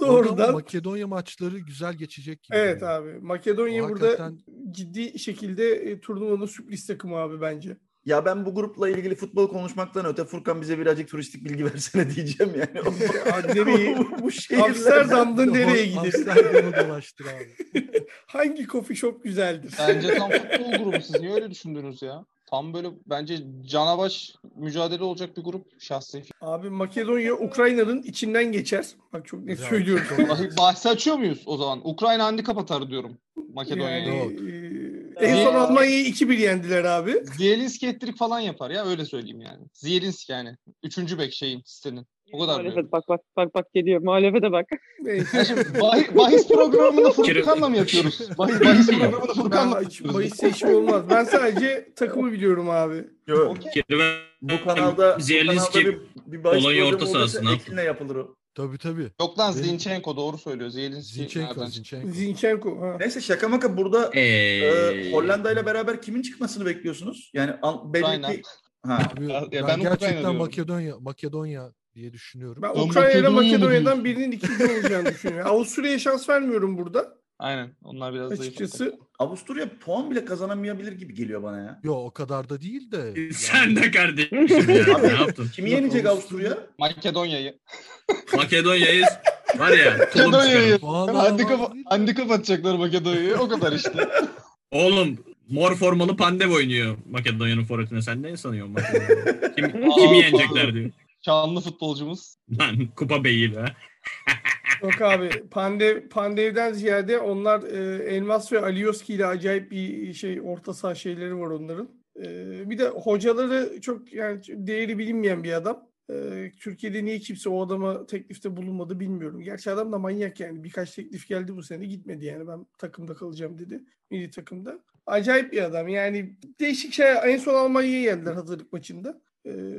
Doğrudan. Makedonya maçları güzel geçecek gibi. Evet yani abi. Makedonya o burada hakikaten ciddi şekilde e, turnuvanın sürpriz takımı abi bence. Ya ben bu grupla ilgili futbol konuşmaktan öte Furkan bize birazcık turistik bilgi versene diyeceğim yani. Nereye? Bu şehirler Amsterdam'da nereye gidiyor? Amsterdam'ı dolaştır abi. Hangi coffee shop güzeldir? Bence tam futbol grubu. Siz niye öyle düşündünüz ya? Tam böyle bence canavar mücadele olacak bir grup şahsi. Abi Makedonya Ukrayna'nın içinden geçer. Bak çok net söylüyorum. Bahsi açıyor muyuz o zaman? Ukrayna handikap atar diyorum Makedonya'ya. Yani, e, en son Almanya'yı iki bir yendiler abi. Zielinski ettirik falan yapar ya, öyle söyleyeyim yani. Zielinski yani. Üçüncü bek şeyin sitenin. O kadar muhalefet, bak bak bak bak geliyor. Muhalefete bak. Neyse. Şimdi bah, bahis programını Furkan'la mı yapıyoruz? Bahis, bahis programını Furkan'la yapıyoruz. Bahis seçimi olmaz. Ben sadece takımı biliyorum abi. Yok. Okay. Bu kanalda Zielinski olayı orta sahasına. Ekin'le yapılır o. Tabii tabii. Yok lan Zinchenko doğru söylüyor. Zinchenko. Zinchenko. Zinchenko ha. Neyse şaka maka burada ee... e, Hollanda ile beraber kimin çıkmasını bekliyorsunuz? Yani belli ki. Ha. Abi, ya, ben, ben gerçekten Makedonya Makedonya diye düşünüyorum. Ben Ukrayna'yla Makedonya'dan birinin ikinci olacağını düşünüyorum. Avusturya'ya şans vermiyorum burada. Aynen. Onlar biraz açıkçası zayıf. Avusturya puan bile kazanamayabilir gibi geliyor bana ya. Yok o kadar da değil de. Yani. Sen de kardeşim ya. Ne yaptın? Kimi yenecek Avusturya? Makedonya'yı. Makedonya'yı var ya. Makedonya'yı. Handikap atacaklar Makedonya'yı. O kadar işte. Oğlum mor formalı Pandev oynuyor Makedonya'nın forvetine. Sen ne sanıyorsun Makedonya'yı? Kim, kimi yenecekler diyor. Şanlı futbolcumuz. Lan kupa beyi be. Yok abi. Pandev, Pandev'den ziyade onlar e, Elmas ve Alioski ile acayip bir şey orta saha şeyleri var onların. E, bir de hocaları çok yani değeri bilinmeyen bir adam. E, Türkiye'de niye kimse o adama teklifte bulunmadı bilmiyorum. Gerçi adam da manyak yani. Birkaç teklif geldi bu sene gitmedi yani. Ben takımda kalacağım dedi. Milli takımda. Acayip bir adam. Yani değişik şey. En son Almanya'ya geldiler hazırlık maçında.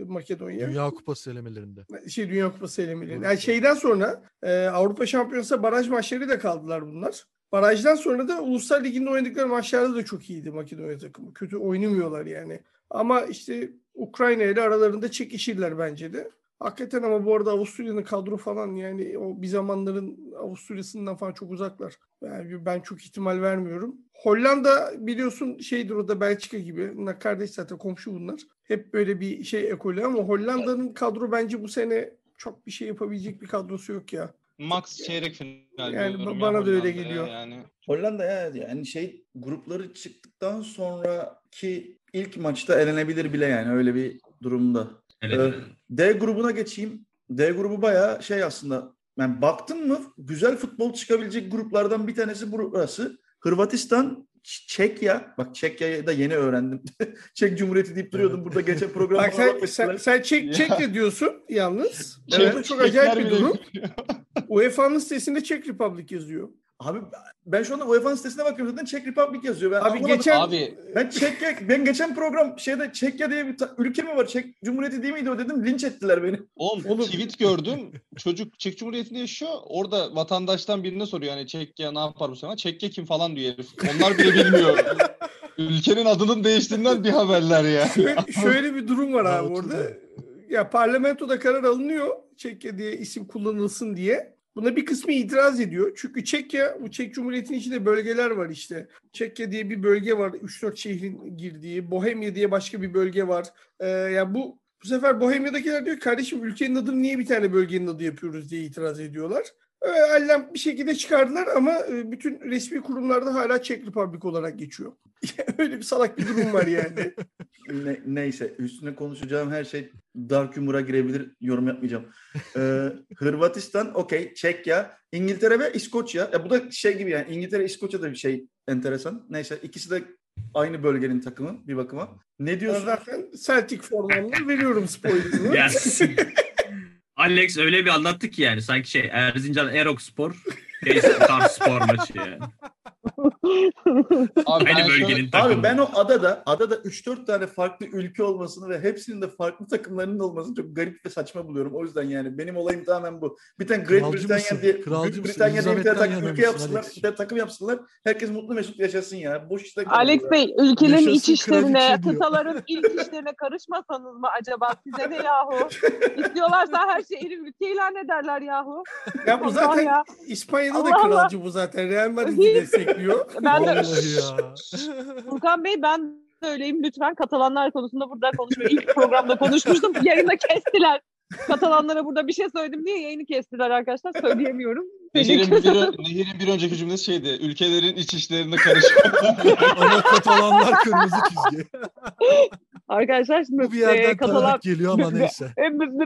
Makedonya. Dünya Kupası elemelerinde. Şey Dünya Kupası elemelerinde. Yani şeyden sonra e, Avrupa Şampiyonası baraj maçları da kaldılar bunlar. Barajdan sonra da Uluslar Ligi'nde oynadıkları maçlarda da çok iyiydi Makedonya takımı. Kötü oynamıyorlar yani. Ama işte Ukrayna ile aralarında çekişirler bence de. Hakikaten ama bu arada Avusturya'nın kadro falan yani o bir zamanların Avusturya'sından falan çok uzaklar. Yani ben çok ihtimal vermiyorum. Hollanda biliyorsun şeydir o da Belçika gibi. Bunlar kardeş zaten komşu bunlar. Hep böyle bir şey ekolü ama Hollanda'nın kadro bence bu sene çok bir şey yapabilecek bir kadrosu yok ya. Max çeyrek final. Yani bana ya, da Hollanda öyle geliyor. Yani. Hollanda ya yani şey grupları çıktıktan sonraki ilk maçta elenebilir bile yani öyle bir durumda. Evet. D grubuna geçeyim. D grubu bayağı şey aslında. Yani baktın mı güzel futbol çıkabilecek gruplardan bir tanesi burası. Hırvatistan, Çekya. Bak Çekya'yı da yeni öğrendim. Çek Cumhuriyeti deyip duruyordum. Burada geçen programda. sen, sen, sen Çek, Çekya diyorsun yalnız. Evet, evet, çok acayip bir durum. U E F A'nın sitesinde Çek Republic yazıyor. Abi ben şu anda U E F A'nın sitesine bakıyorum zaten Czech Republic yazıyor. Ben abi geçen abi. Ben Çekya ben geçen program şeyde Çekya diye bir ta- ülke mi var? Çek Cumhuriyeti değil miydi o dedim. Linç ettiler beni. Oğlum, Oğlum. tweet gördüm. Çocuk Çek Cumhuriyeti'nde yaşıyor. Orada vatandaştan birine soruyor yani Çekya ne yapar bu sene? Çekya kim falan diyor herif. Onlar bile bilmiyor. Ülkenin adının değiştiğinden bir haberler ya. Şöyle, şöyle bir durum var abi orada. Ya parlamentoda karar alınıyor Çekya diye isim kullanılsın diye. Buna bir kısmı itiraz ediyor. Çünkü Çekya, bu Çek Cumhuriyeti'nin içinde bölgeler var işte. Çekya diye bir bölge var. üç dört şehrin girdiği. Bohemya diye başka bir bölge var. Ee, ya bu bu sefer Bohemya'dakiler diyor kardeşim ülkenin adını niye bir tane bölgenin adı yapıyoruz diye itiraz ediyorlar. Allem bir şekilde çıkardılar ama bütün resmi kurumlarda hala Czech Republic olarak geçiyor. Öyle bir salak bir durum var yani. ne, neyse üstüne konuşacağım her şey dar kümura girebilir. Yorum yapmayacağım. Ee, Hırvatistan, okey. Çekya, İngiltere ve İskoçya. Ya bu da şey gibi yani İngiltere, İskoçya da bir şey enteresan. Neyse ikisi de aynı bölgenin takımı bir bakıma. Ne diyorsun? Zaten Celtic formanını veriyorum spoiler'ını. Yes. Alex öyle bir anlattı ki yani sanki şey Erzincan Erokspor Karspor maçı yani. Abi, ben bölgenin şöyle, abi ben o adada adada üç dört tane farklı ülke olmasını ve hepsinin de farklı takımlarının olmasını çok garip ve saçma buluyorum. O yüzden yani benim olayım tamamen bu. Bir tane Great Britannia diye Büyük Britanya diye bir tane takım ülke yapsınlar, bir tane takım yapsınlar. Herkes mutlu mesut yaşasın ya. Boş işte. Alex Bey ülkenin yaşasın iç işlerine, kıtaların ilk işlerine karışmasanız mı acaba? Size ne yahu? İstiyorlarsa her şeyi ülke ilan ederler yahu. Ya bu zaten ya. İspanya'da Allah da kralcı Allah. Bu zaten. Real Madrid'i destekliyor. Ben de Furkan Bey ben de öyleyim lütfen Katalanlar konusunda burada konuşmayı ilk programda konuşmuştum. Yayını kestiler. Katalanlara burada bir şey söyledim diye yayını kestiler arkadaşlar. Söyleyemiyorum. Nehir'in bir, Nehir'in bir önceki cümlesi şeydi. Ülkelerin iç işlerine karışmak. Ama Katalanlar kırmızı çizgi. Arkadaşlar şimdi bu bir yerden e, Katalan geliyor ama neyse.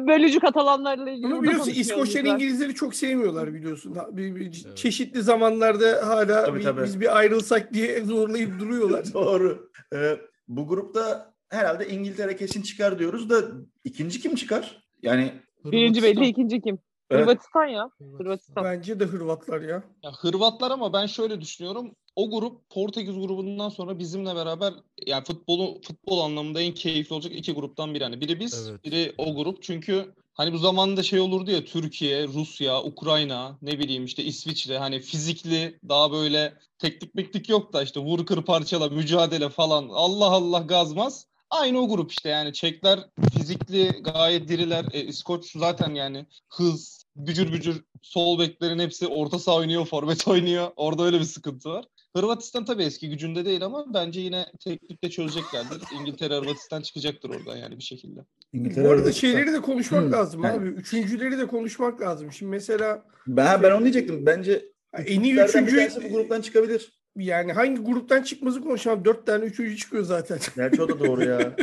Bölücü Katalanlarla ilgili. Ama biliyorsun İskoçya'nın İngilizleri çok sevmiyorlar biliyorsun. Bir, bir, evet. Çeşitli zamanlarda hala tabii, bir, tabii. biz bir ayrılsak diye zorlayıp duruyorlar. Doğru. Ee, bu grupta herhalde İngiltere kesin çıkar diyoruz da ikinci kim çıkar? Yani birinci belli, ikinci kim? Evet. Hırvatistan ya. Hırvatistan. Bence de Hırvatlar ya. ya. Hırvatlar ama ben şöyle düşünüyorum. O grup Portekiz grubundan sonra bizimle beraber yani futbolu futbol anlamında en keyifli olacak iki gruptan biri. Hani biri biz, evet. biri o grup. Çünkü hani bu zamanında şey olurdu ya Türkiye, Rusya, Ukrayna, ne bileyim işte İsviçre hani fizikli daha böyle teknik mektik yok da işte vur kır parçala, mücadele falan Allah Allah gazmaz. Aynı o grup işte yani Çekler fizikli gayet diriler. E, İskoç zaten yani hız, bücür bücür sol beklerin hepsi orta saha oynuyor, forvet oynuyor. Orada öyle bir sıkıntı var. Hırvatistan tabii eski gücünde değil ama bence yine teknikte çözeceklerdir. İngiltere Hırvatistan çıkacaktır oradan yani bir şekilde. İngiltere, bu arada şeyleri de konuşmak Hı. lazım yani. Abi. Üçüncüleri de konuşmak lazım. Şimdi mesela... Ben, ben onu diyecektim. Bence en iyi üçüncü bu gruptan çıkabilir. Yani hangi gruptan çıkması konuşalım. Dört tane üçüncü çıkıyor zaten. Gerçi o da doğru ya.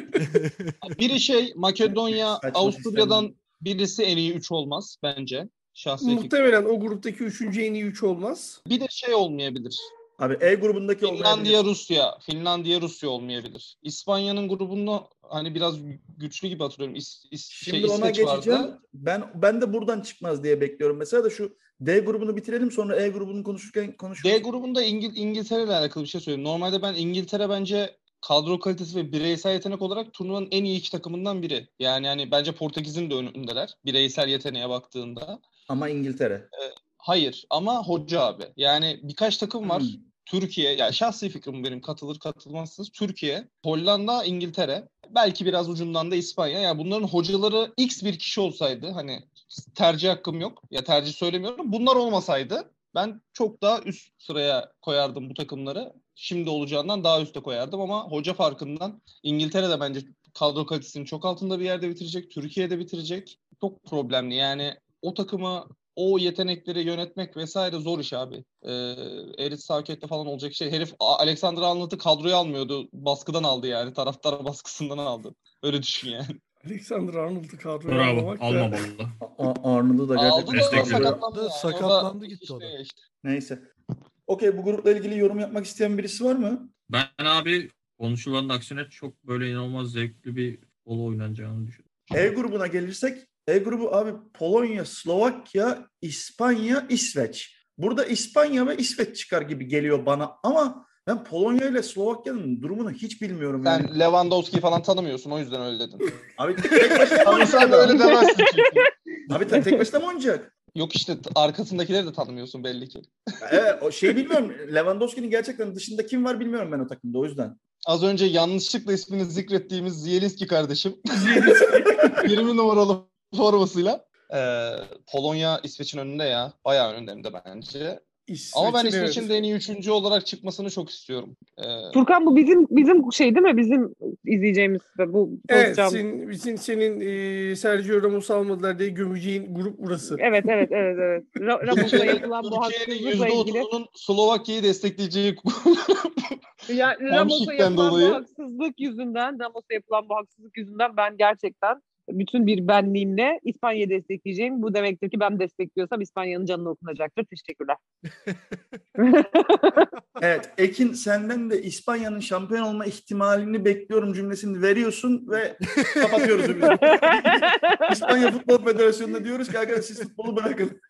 Biri şey Makedonya, Avusturya'dan birisi en iyi üç olmaz bence. Şahsi muhtemelen o gruptaki üçüncü en iyi üç olmaz. Bir de şey olmayabilir. Abi E grubundaki Finlandiya, Rusya. Finlandiya, Rusya olmayabilir. İspanya'nın grubunu hani biraz güçlü gibi hatırlıyorum. İs, is, Şimdi şey, ona geçeceğim. Vardı. Ben ben de buradan çıkmaz diye bekliyorum. Mesela da şu D grubunu bitirelim sonra E grubunu konuşurken konuşuruz. D grubunda İngil İngiltere ile alakalı bir şey söyleyeyim. Normalde ben İngiltere bence kadro kalitesi ve bireysel yetenek olarak turnuvanın en iyi iki takımından biri. Yani yani bence Portekiz'in de önündeler bireysel yeteneğe baktığında. Ama İngiltere. Ee, hayır ama hoca abi. Yani birkaç takım var. Hmm. Türkiye, yani şahsi fikrim benim katılır katılmazsınız. Türkiye, Hollanda, İngiltere, belki biraz ucundan da İspanya. Yani bunların hocaları X bir kişi olsaydı hani tercih hakkım yok. Ya tercih söylemiyorum. Bunlar olmasaydı ben çok daha üst sıraya koyardım bu takımları. Şimdi olacağından daha üste koyardım ama hoca farkından İngiltere de bence kadro kalitesinin çok altında bir yerde bitirecek. Türkiye'de bitirecek. Çok problemli yani o takımı... O yetenekleri yönetmek vesaire zor iş abi. Ee, Erit Savket'te falan olacak şey. Herif Alexander Arnold'u kadroya almıyordu. Baskıdan aldı yani. Taraftar baskısından aldı. Öyle düşün yani. Alexander Arnold'u kadroya almak. Bravo. Almamalı. Arnold'u da gerçekten sakatlandı. Yani. Sakatlandı gitti işte o da. Işte. Neyse. Okey bu grupla ilgili yorum yapmak isteyen birisi var mı? Ben abi konuşulanın aksine çok böyle inanılmaz zevkli bir futbol oynanacağını düşünüyorum. E grubuna gelirsek E grubu abi Polonya, Slovakya, İspanya, İsveç. Burada İspanya ve İsveç çıkar gibi geliyor bana ama ben Polonya ile Slovakya'nın durumunu hiç bilmiyorum. Sen yani. Lewandowski'yi falan tanımıyorsun o yüzden öyle dedin. Abi tek başına oynayacak. Öyle demezsin çünkü. Abi tek başına mı oynayacak? Yok işte arkasındakileri de tanımıyorsun belli ki. Evet o şey bilmiyorum Lewandowski'nin gerçekten dışında kim var bilmiyorum ben o takımda o yüzden. az önce yanlışlıkla ismini zikrettiğimiz Zielinski kardeşim. yirmi numaralı formasıyla. Ee, Polonya İsveç'in önünde ya. Bayağı önünde hem de bence. İsveç'in, ama ben İsveç'in evet. de en iyi üçüncü olarak çıkmasını çok istiyorum. Ee... Furkan bu bizim bizim şey değil mi? Bizim izleyeceğimiz bu. bu evet, senin, bizim senin e, Sergio Ramos'u almadılar diye gömeceğin grup burası. Evet, evet, evet. evet. Ramos'la yapılan bu haksızlıkla ilgili. yüzde otuzunun Slovakya'yı destekleyeceği ya, Ramos'a yapılan dolayı. bu haksızlık yüzünden, Ramos'a yapılan bu haksızlık yüzünden ben gerçekten bütün bir benliğimle İspanya'yı destekleyeceğim. Bu demektir ki ben destekliyorsam İspanya'nın canına okunacaktır. Teşekkürler. Evet, Ekin senden de İspanya'nın şampiyon olma ihtimalini bekliyorum cümlesini veriyorsun ve kapatıyoruz. İspanya Futbol Federasyonu'na diyoruz ki arkadaşlar siz futbolu bırakın.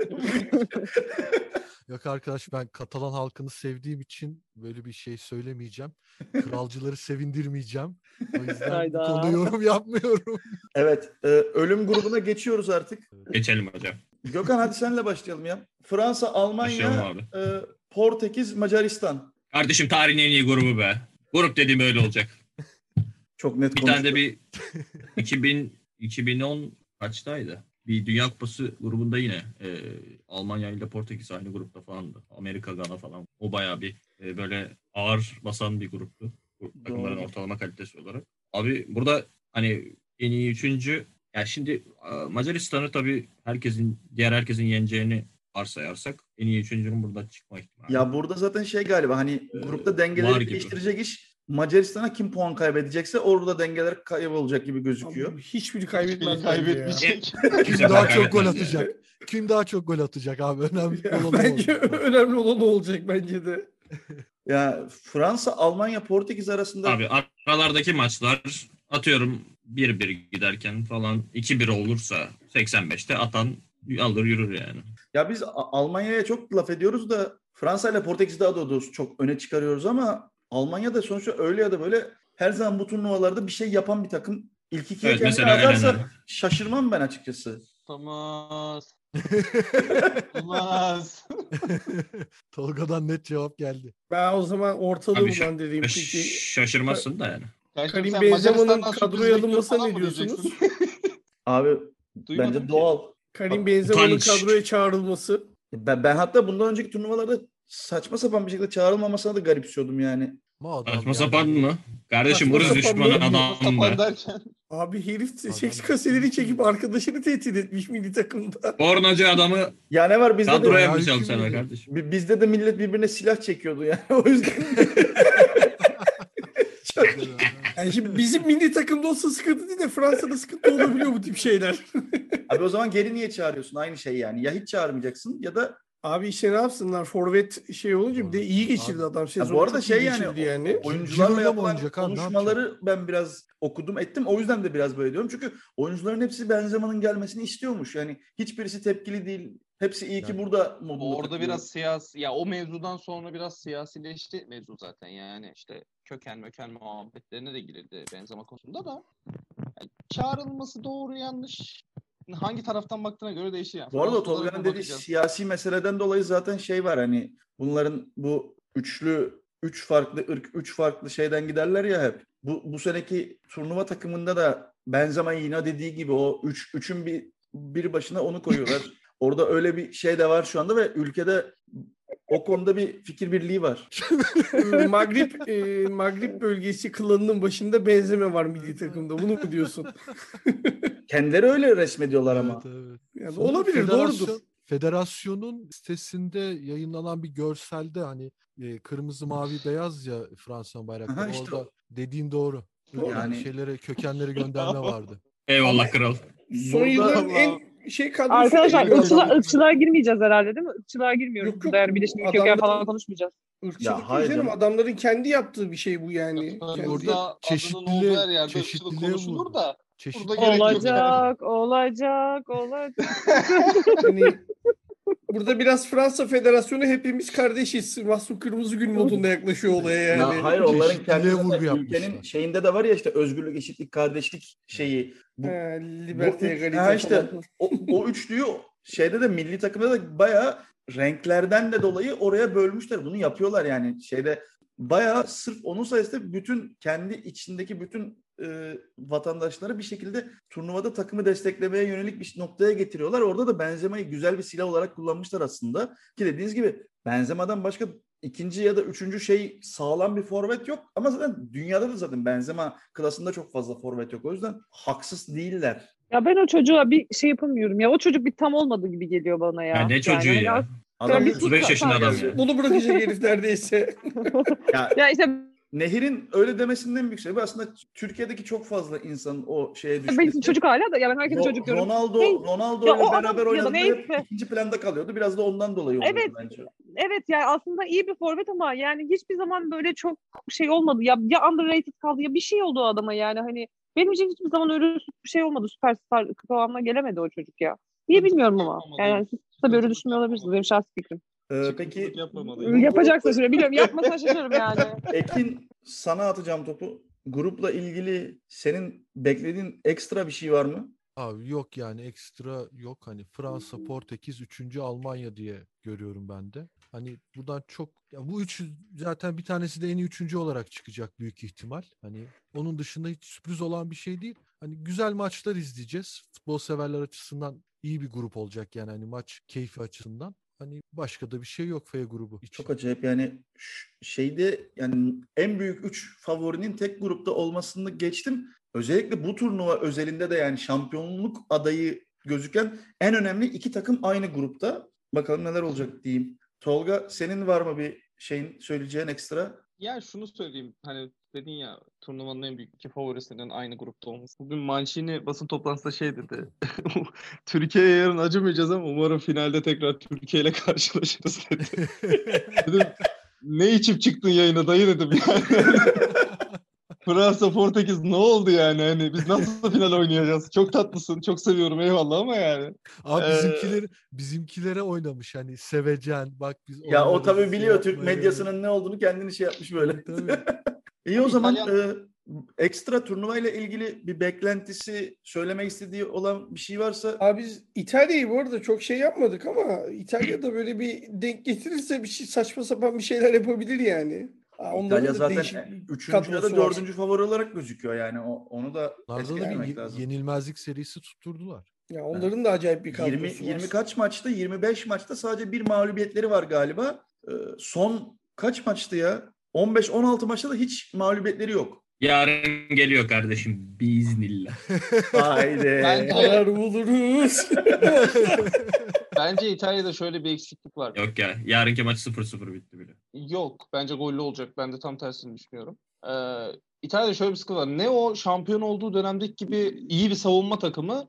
Yok arkadaş, ben Katalan halkını sevdiğim için böyle bir şey söylemeyeceğim. Kralcıları sevindirmeyeceğim. O yüzden bu konuda yorum yapmıyorum. Evet. E, ölüm grubuna geçiyoruz artık. Geçelim hocam. Gökhan hadi senle başlayalım ya. Fransa, Almanya, e, Portekiz, Macaristan. Kardeşim tarihin en iyi grubu be. Grup dediğim öyle olacak. Çok net bir konuştum. Bir tane de bir iki bin on kaçtaydı? Bir Dünya Kupası grubunda yine e, Almanya ile Portekiz aynı grupta falandı. Amerika, Gana falan. O bayağı bir e, böyle ağır basan bir gruptu. Grup takımların ortalama kalitesi olarak. Abi burada hani en iyi üçüncü. Yani şimdi Macaristan'ı tabii herkesin, diğer herkesin yeneceğini varsayarsak en iyi üçüncünün burada çıkma ihtimali. Ya burada zaten şey galiba hani ee, grupta dengeleri değiştirecek iş. Macaristan'a kim puan kaybedecekse orada dengeler kaybolacak gibi gözüküyor. Abi, hiçbiri kaybetmez. Kaybetmeyecek. Kim daha çok gol atacak? Kim daha çok gol atacak abi? Önemli ya, olan bence önemli olan olacak bence de. Ya Fransa, Almanya, Portekiz arasında abi aralardaki maçlar atıyorum bir bir giderken falan iki bir olursa seksen beşte atan alır yürür yani. Ya biz Almanya'ya çok laf ediyoruz da Fransa ile Portekiz'i daha doğrusu çok öne çıkarıyoruz ama Almanya'da sonuçta öyle ya da böyle her zaman bu turnuvalarda bir şey yapan bir takım. İlk ikiye evet, kendini azarsa şaşırmam ben açıkçası. Tamaz. Tamaz. Tolga'dan net cevap geldi. Ben o zaman ortalığı bulan dediğim şey. Şaşırmazsın da yani. Karim Benzema'nın kadroya alınmasına ne diyorsunuz? Abi duymadın bence ki. Doğal. Karim Benzema'nın kadroya çağrılması. Ben, ben hatta bundan önceki turnuvalarda saçma sapan bir şekilde çağrılmamasına da garipsiyordum yani. Saçma sapan mı? Kardeşim burası düşmanın adamı da. Abi herif seks kaseleri çekip arkadaşını tehdit etmiş milli takımda. Pornocu adamı. Ya ne var bizde kadroya de. Kadroya mı çalışsana kardeşim? Bizde de millet birbirine silah çekiyordu yani o yüzden. Yani şimdi bizim milli takımda olsa sıkıntı değil de Fransa'da sıkıntı olabiliyor bu tip şeyler. Abi o zaman geri niye çağırıyorsun? Aynı şey yani. Ya hiç çağırmayacaksın ya da abi işte ne yapsınlar? Forvet şey olunca bir de iyi geçirdi abi. Adam sezonu. Bu arada şey yani, yani. oyuncularla yapılan konuşmaları ben biraz okudum ettim. O yüzden de biraz böyle diyorum. Çünkü oyuncuların hepsi Benzema'nın gelmesini istiyormuş. Yani hiçbirisi tepkili değil. Hepsi iyi yani, ki burada modunda. Orada takılıyor. Biraz siyasi ya o mevzudan sonra biraz siyasileşti mevzu zaten yani işte köken möken muhabbetlerine de girildi Benzema konusunda da yani çağrılması doğru yanlış hangi taraftan baktığına göre değişir yani. Bu arada Tolga'nın dediği siyasi meseleden dolayı zaten şey var hani bunların bu üçlü üç farklı ırk üç farklı şeyden giderler ya hep. Bu bu seneki turnuva takımında da Benzema yine dediği gibi o üç üçün bir bir başına onu koyuyorlar. Orada öyle bir şey de var şu anda ve ülkede o konuda bir fikir birliği var. Magrib e, Magrib bölgesi klanının başında Benzema var milli takımda. Bunu mu diyorsun? Kendileri öyle resmediyorlar ama. Evet, evet. Yani sonra olabilir, federasyon, doğrudur. Federasyonun sitesinde yayınlanan bir görselde hani e, kırmızı, mavi, beyaz ya Fransa'nın bayrakları. Aha, işte orada o. Dediğin doğru. doğru. Yani şeylere, kökenlere gönderme vardı. Eyvallah kral. Son yılların en şey arkadaşlar ırkçılığa, ırkçılığa girmeyeceğiz herhalde değil mi? Irkçılığa girmiyoruz. Yok, yok. Bir de şimdi adamlar, köken falan konuşmayacağız. Irkçılık diyeceğim adamların kendi yaptığı bir şey bu yani. Burada çeşitli çeşitli konuşulur da olacak, olacak, olacak. Yani burada biraz Fransa Federasyonu hepimiz kardeşiz. Mahsun Kırmızı Gül modunda yaklaşıyor olaya yani. Ya hayır onların kendi ülkenin şeyinde de var ya işte özgürlük, eşitlik, kardeşlik şeyi. Bu, he, liberté, bu, ha işte o, o üçlüyü şeyde de milli takımda da bayağı renklerden de dolayı oraya bölmüşler. Bunu yapıyorlar yani şeyde bayağı sırf onun sayesinde bütün kendi içindeki bütün e, vatandaşları bir şekilde turnuvada takımı desteklemeye yönelik bir noktaya getiriyorlar. Orada da Benzema'yı güzel bir silah olarak kullanmışlar aslında. Ki dediğiniz gibi Benzema'dan başka ikinci ya da üçüncü şey sağlam bir forvet yok. Ama zaten dünyada da zaten Benzema klasında çok fazla forvet yok. O yüzden haksız değiller. Ya ben o çocuğa bir şey yapamıyorum ya. O çocuk bir tam olmadığı gibi geliyor bana ya. Ya ne çocuğu yani, ya? Biraz... Adam otuz beş yaşında adam ya. Bunu bırakacak herifler değilse. ya, ya işte Nehir'in öyle demesinden büyük sebebi aslında Türkiye'deki çok fazla insanın o şeye düşmesi. Ben çocuk hala da ya, ben herkese çocuk diyorum. Ronaldo Ronaldo'yla beraber oynadığı ikinci planda kalıyordu. Biraz da ondan dolayı oldu evet, bence. Evet yani aslında iyi bir forvet ama yani hiçbir zaman böyle çok şey olmadı. Ya, ya underrated kaldı ya bir şey oldu o adama yani hani benim için hiçbir zaman öyle bir şey olmadı. Süperstar kıvamına gelemedi o çocuk ya. Niye bilmiyorum ama. Yani siz tabii öyle düşünmüyor olabilirsiniz. Benim şahsi fikrim. Ee, peki yapacaksa şöyle biliyorum. Yapmasa şaşırırım yani. Ekin, sana atacağım topu. Grupla ilgili senin beklediğin ekstra bir şey var mı? Abi yok yani ekstra yok. Hani Fransa, Portekiz, üçüncü Almanya diye görüyorum ben de. Hani buradan çok ya bu üç zaten bir tanesi de en iyi üçüncü olarak çıkacak büyük ihtimal. Hani onun dışında hiç sürpriz olan bir şey değil. Hani güzel maçlar izleyeceğiz. Futbol severler açısından iyi bir grup olacak yani hani maç keyfi açısından. Hani başka da bir şey yok F grubu için. Çok acayip yani şeyde yani en büyük üç favorinin tek grupta olmasını geçtim. Özellikle bu turnuva özelinde de yani şampiyonluk adayı gözüken en önemli iki takım aynı grupta. Bakalım neler olacak diyeyim. Tolga, senin var mı bir şeyin söyleyeceğin ekstra? Ya şunu söyleyeyim. Hani dedin ya turnuvanın en büyük iki favorisinin aynı grupta olması. Bugün Mancini basın toplantısında şey dedi. Türkiye'ye yarın acımayacağız ama umarım finalde tekrar Türkiye ile karşılaşırız dedi. Dedim ne içip çıktın yayına dayı dedim yani. Fransa, Portekiz ne oldu yani? Hani biz nasıl final oynayacağız? Çok tatlısın, çok seviyorum eyvallah ama yani. Abi ee... bizimkiler, bizimkilere oynamış hani sevecen bak biz. Ya o tabii biliyor Türk medyasının ne olduğunu kendini şey yapmış böyle. İyi o zaman İtalyan... e, ekstra turnuvayla ilgili bir beklentisi söylemek istediği olan bir şey varsa. Abi biz İtalya'yı bu arada çok şey yapmadık ama İtalya'da böyle bir denk getirirse bir şey saçma sapan bir şeyler yapabilir yani. Onların İtalya zaten üçüncü ya da dördüncü favori olarak gözüküyor yani o, onu da etkilemek da lazım. Yenilmezlik serisi tutturdular. Ya onların evet. da acayip bir kadrosu var. yirmi kaç maçta? yirmi beş maçta sadece bir mağlubiyetleri var galiba. Ee, son kaç maçtı ya? on beş on altı maçta da hiç mağlubiyetleri yok. Yarın geliyor kardeşim biiznillah. Haydi. Karar buluruz. Bence İtalya'da şöyle bir eksiklik var. Yok ya. Yarınki maç sıfır sıfır bitti bile. Yok. Bence gollü olacak. Ben de tam tersini düşünüyorum. Ee, İtalya'da şöyle bir sıkıntı var. Ne o şampiyon olduğu dönemdeki gibi iyi bir savunma takımı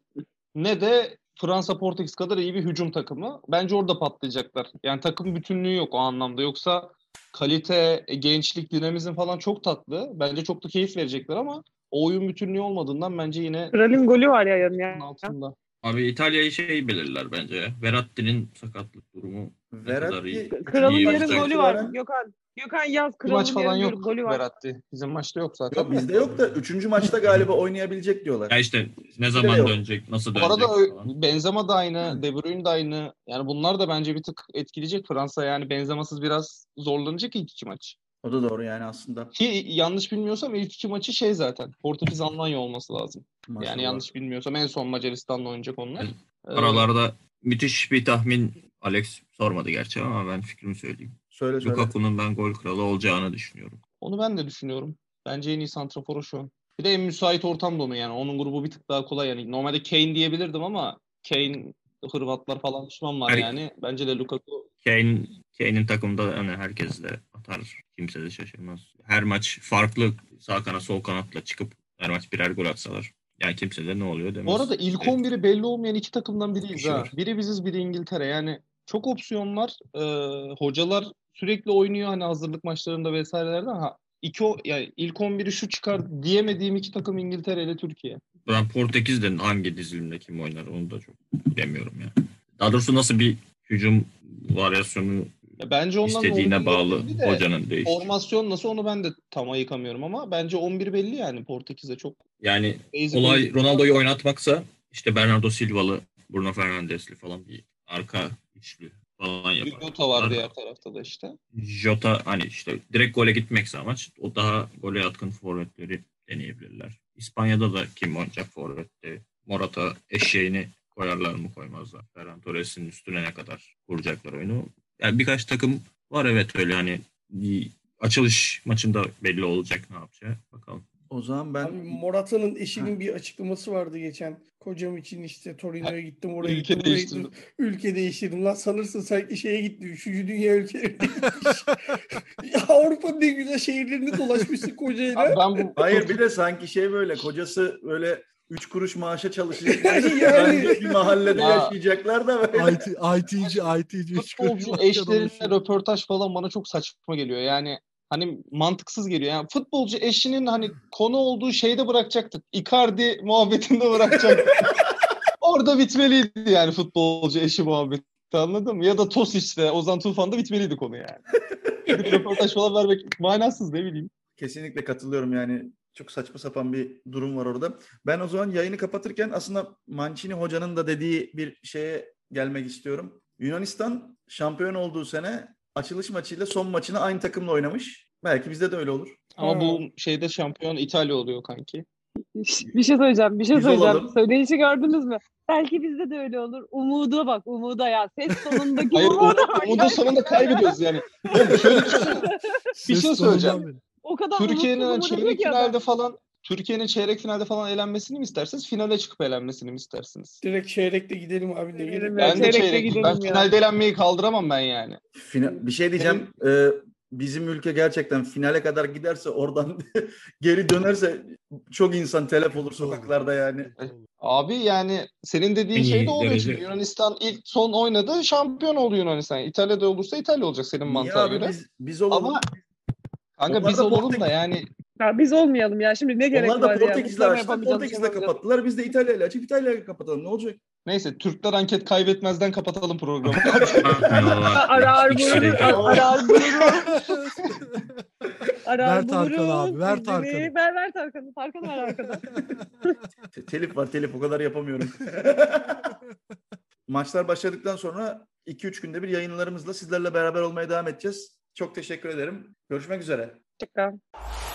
ne de Fransa Portekiz kadar iyi bir hücum takımı. Bence orada patlayacaklar. Yani takım bütünlüğü yok o anlamda. Yoksa kalite, gençlik, dinamizm falan çok tatlı. Bence çok da keyif verecekler ama o oyun bütünlüğü olmadığından bence yine... Kral'in golü var ya yarın altında. Abi İtalya'yı şey belirler bence. Verratti'nin sakatlık durumu Verratti. Kral'ın yarın golü var. Gökhan, Gökhan yaz. Kral'ın maç falan yok golü var. Verratti. Bizim maçta yok zaten. Yok bizde yok da üçüncü maçta galiba oynayabilecek diyorlar. Ya işte ne zaman işte dönecek, nasıl dönecek. Bu arada falan. Benzema da aynı, De Bruyne de aynı. Yani bunlar da bence bir tık etkileyecek Fransa. Yani Benzema'sız biraz zorlanacak ilk iki maç. O da doğru yani aslında. Ki yanlış bilmiyorsam ilk iki maçı şey zaten. Portekiz Almanya olması lazım. Maşallah. Yani yanlış bilmiyorsam en son Macaristan'la oynayacak onlar. Yani aralarda ee... müthiş bir tahmin Alex sormadı gerçi ama ben fikrimi söyleyeyim. Söyle söyle. Lukaku'nun ben gol kralı olacağını düşünüyorum. Onu ben de düşünüyorum. Bence en iyi santraforu şu an. Bir de en müsait ortam da onun yani. Onun grubu bir tık daha kolay yani. Normalde Kane diyebilirdim ama Kane, Hırvatlar falan düşman var Her... yani. Bence de Lukaku. Kane... Kane'in takımda hani herkes de atar. Kimse de şaşırmaz. Her maç farklı sağ kanat sol kanatla çıkıp her maç birer gol atsalar. Yani kimse de ne oluyor demez. Bu arada ilk on biri belli olmayan iki takımdan biriyiz ha. Biri biziz biri İngiltere. Yani çok opsiyon var. Ee, hocalar sürekli oynuyor hani hazırlık maçlarında vesairelerde. Ha, iki o, yani ilk on biri şu çıkar diyemediğim iki takım İngiltere ile Türkiye. Ben Portekiz'den hangi dizilimle kim oynar onu da çok bilemiyorum yani. Daha doğrusu nasıl bir hücum varyasyonu bence ondan istediğine bağlı de, hocanın değişti. Formasyon nasıl onu ben de tam ayıkamıyorum ama bence on bir belli yani Portekiz'e çok. Yani olay Ronaldo'yu oynatmaksa işte Bernardo Silva'lı, Bruno Fernandes'li falan bir arka üçlü falan yapar. Jota var diğer tarafta da işte. Jota hani işte direkt gole gitmekse amaç, o daha gole yatkın forvetleri deneyebilirler. İspanya'da da kim oynayacak forvette? Morata eşeğini koyarlar mı koymazlar? Ferran Torres'in üstüne ne kadar kuracaklar oyunu? Yani birkaç takım var evet öyle hani açılış maçında belli olacak ne yapacağı. Bakalım. O zaman ben... Abi Morata'nın eşinin ha. bir açıklaması vardı geçen. Kocam için işte Torino'ya gittim, oraya ülke gittim. Değiştirdim. Ülke değiştirdim. Lan sanırsın sanki şeye gitti. Üçüncü dünya ülkelerine gitmiş. Ya Avrupa'nın en güzel şehirlerini dolaşmışsın kocayla. Bu... Hayır bir de sanki şey böyle kocası böyle üç kuruş maaşa çalışacaklar. Yani... Bir mahallede ya. Yaşayacaklar da böyle. I T, I T'ci, I T'ci. Futbolcu eşlerine röportaj falan bana çok saçma geliyor. Yani hani mantıksız geliyor. Yani futbolcu eşinin hani konu olduğu şeyde bırakacaktık. Icardi muhabbetinde bırakacaktık. Orada bitmeliydi yani futbolcu eşi muhabbeti. Anladın mı? Ya da Tosic'te, Ozan Tufan'da bitmeliydi konu yani. Röportaj falan vermek manasız ne bileyim. Kesinlikle katılıyorum yani. Çok saçma sapan bir durum var orada. Ben o zaman yayını kapatırken aslında Mancini hocanın da dediği bir şeye gelmek istiyorum. Yunanistan şampiyon olduğu sene açılış maçıyla son maçını aynı takımla oynamış. Belki bizde de öyle olur. Ama hmm. bu şeyde şampiyon İtalya oluyor kanki. Bir şey söyleyeceğim, bir şey söyleyeceğim. Söyleyişi gördünüz mü? Belki bizde de öyle olur. Umuda bak, umuda ya. Ses sonundaki Hayır, umuda. Umuda sonunda kaybediyoruz yani. Şöyle bir şey, bir şey söyleyeceğim. O kadar Türkiye'nin çeyrek finalde falan Türkiye'nin çeyrek finalde falan eğlenmesini mi istersiniz? Finale çıkıp eğlenmesini mi istersiniz? Direkt çeyrekte gidelim abi. Ne gidelim. Ben çeyrekte de çeyrek. Gidelim ben ya. Finalde eğlenmeyi kaldıramam ben yani. Final, bir şey diyeceğim. Ee, bizim ülke gerçekten finale kadar giderse oradan geri dönerse çok insan telef olur sokaklarda yani. Abi yani senin dediğin şey de oluyor şimdi. Yunanistan ilk son oynadı. Şampiyon oluyor Yunanistan. İtalya'da olursa İtalya olacak senin mantığına göre. Biz, biz olalım. Ama kanka onlar biz olalım Portek... da yani. Ya biz olmayalım ya şimdi ne gerek onlar var ya. Onlar da Portekiz'le yani. açtı. Portekiz'le kapattılar. Biz de İtalya'yla açıp İtalya'yla kapatalım. Ne olacak? Neyse Türkler anket kaybetmezden kapatalım programı. Arar buyurun. Arar buyurun. Ver Tarkan'ı abi. Ver Tarkan'ı. Ver ver Tarkan'ı. Tarkan'ı ver arkadan. Telif var telif. O kadar yapamıyorum. Maçlar başladıktan sonra iki üç günde bir yayınlarımızla sizlerle beraber olmaya devam edeceğiz. Çok teşekkür ederim. Görüşmek üzere. Teşekkür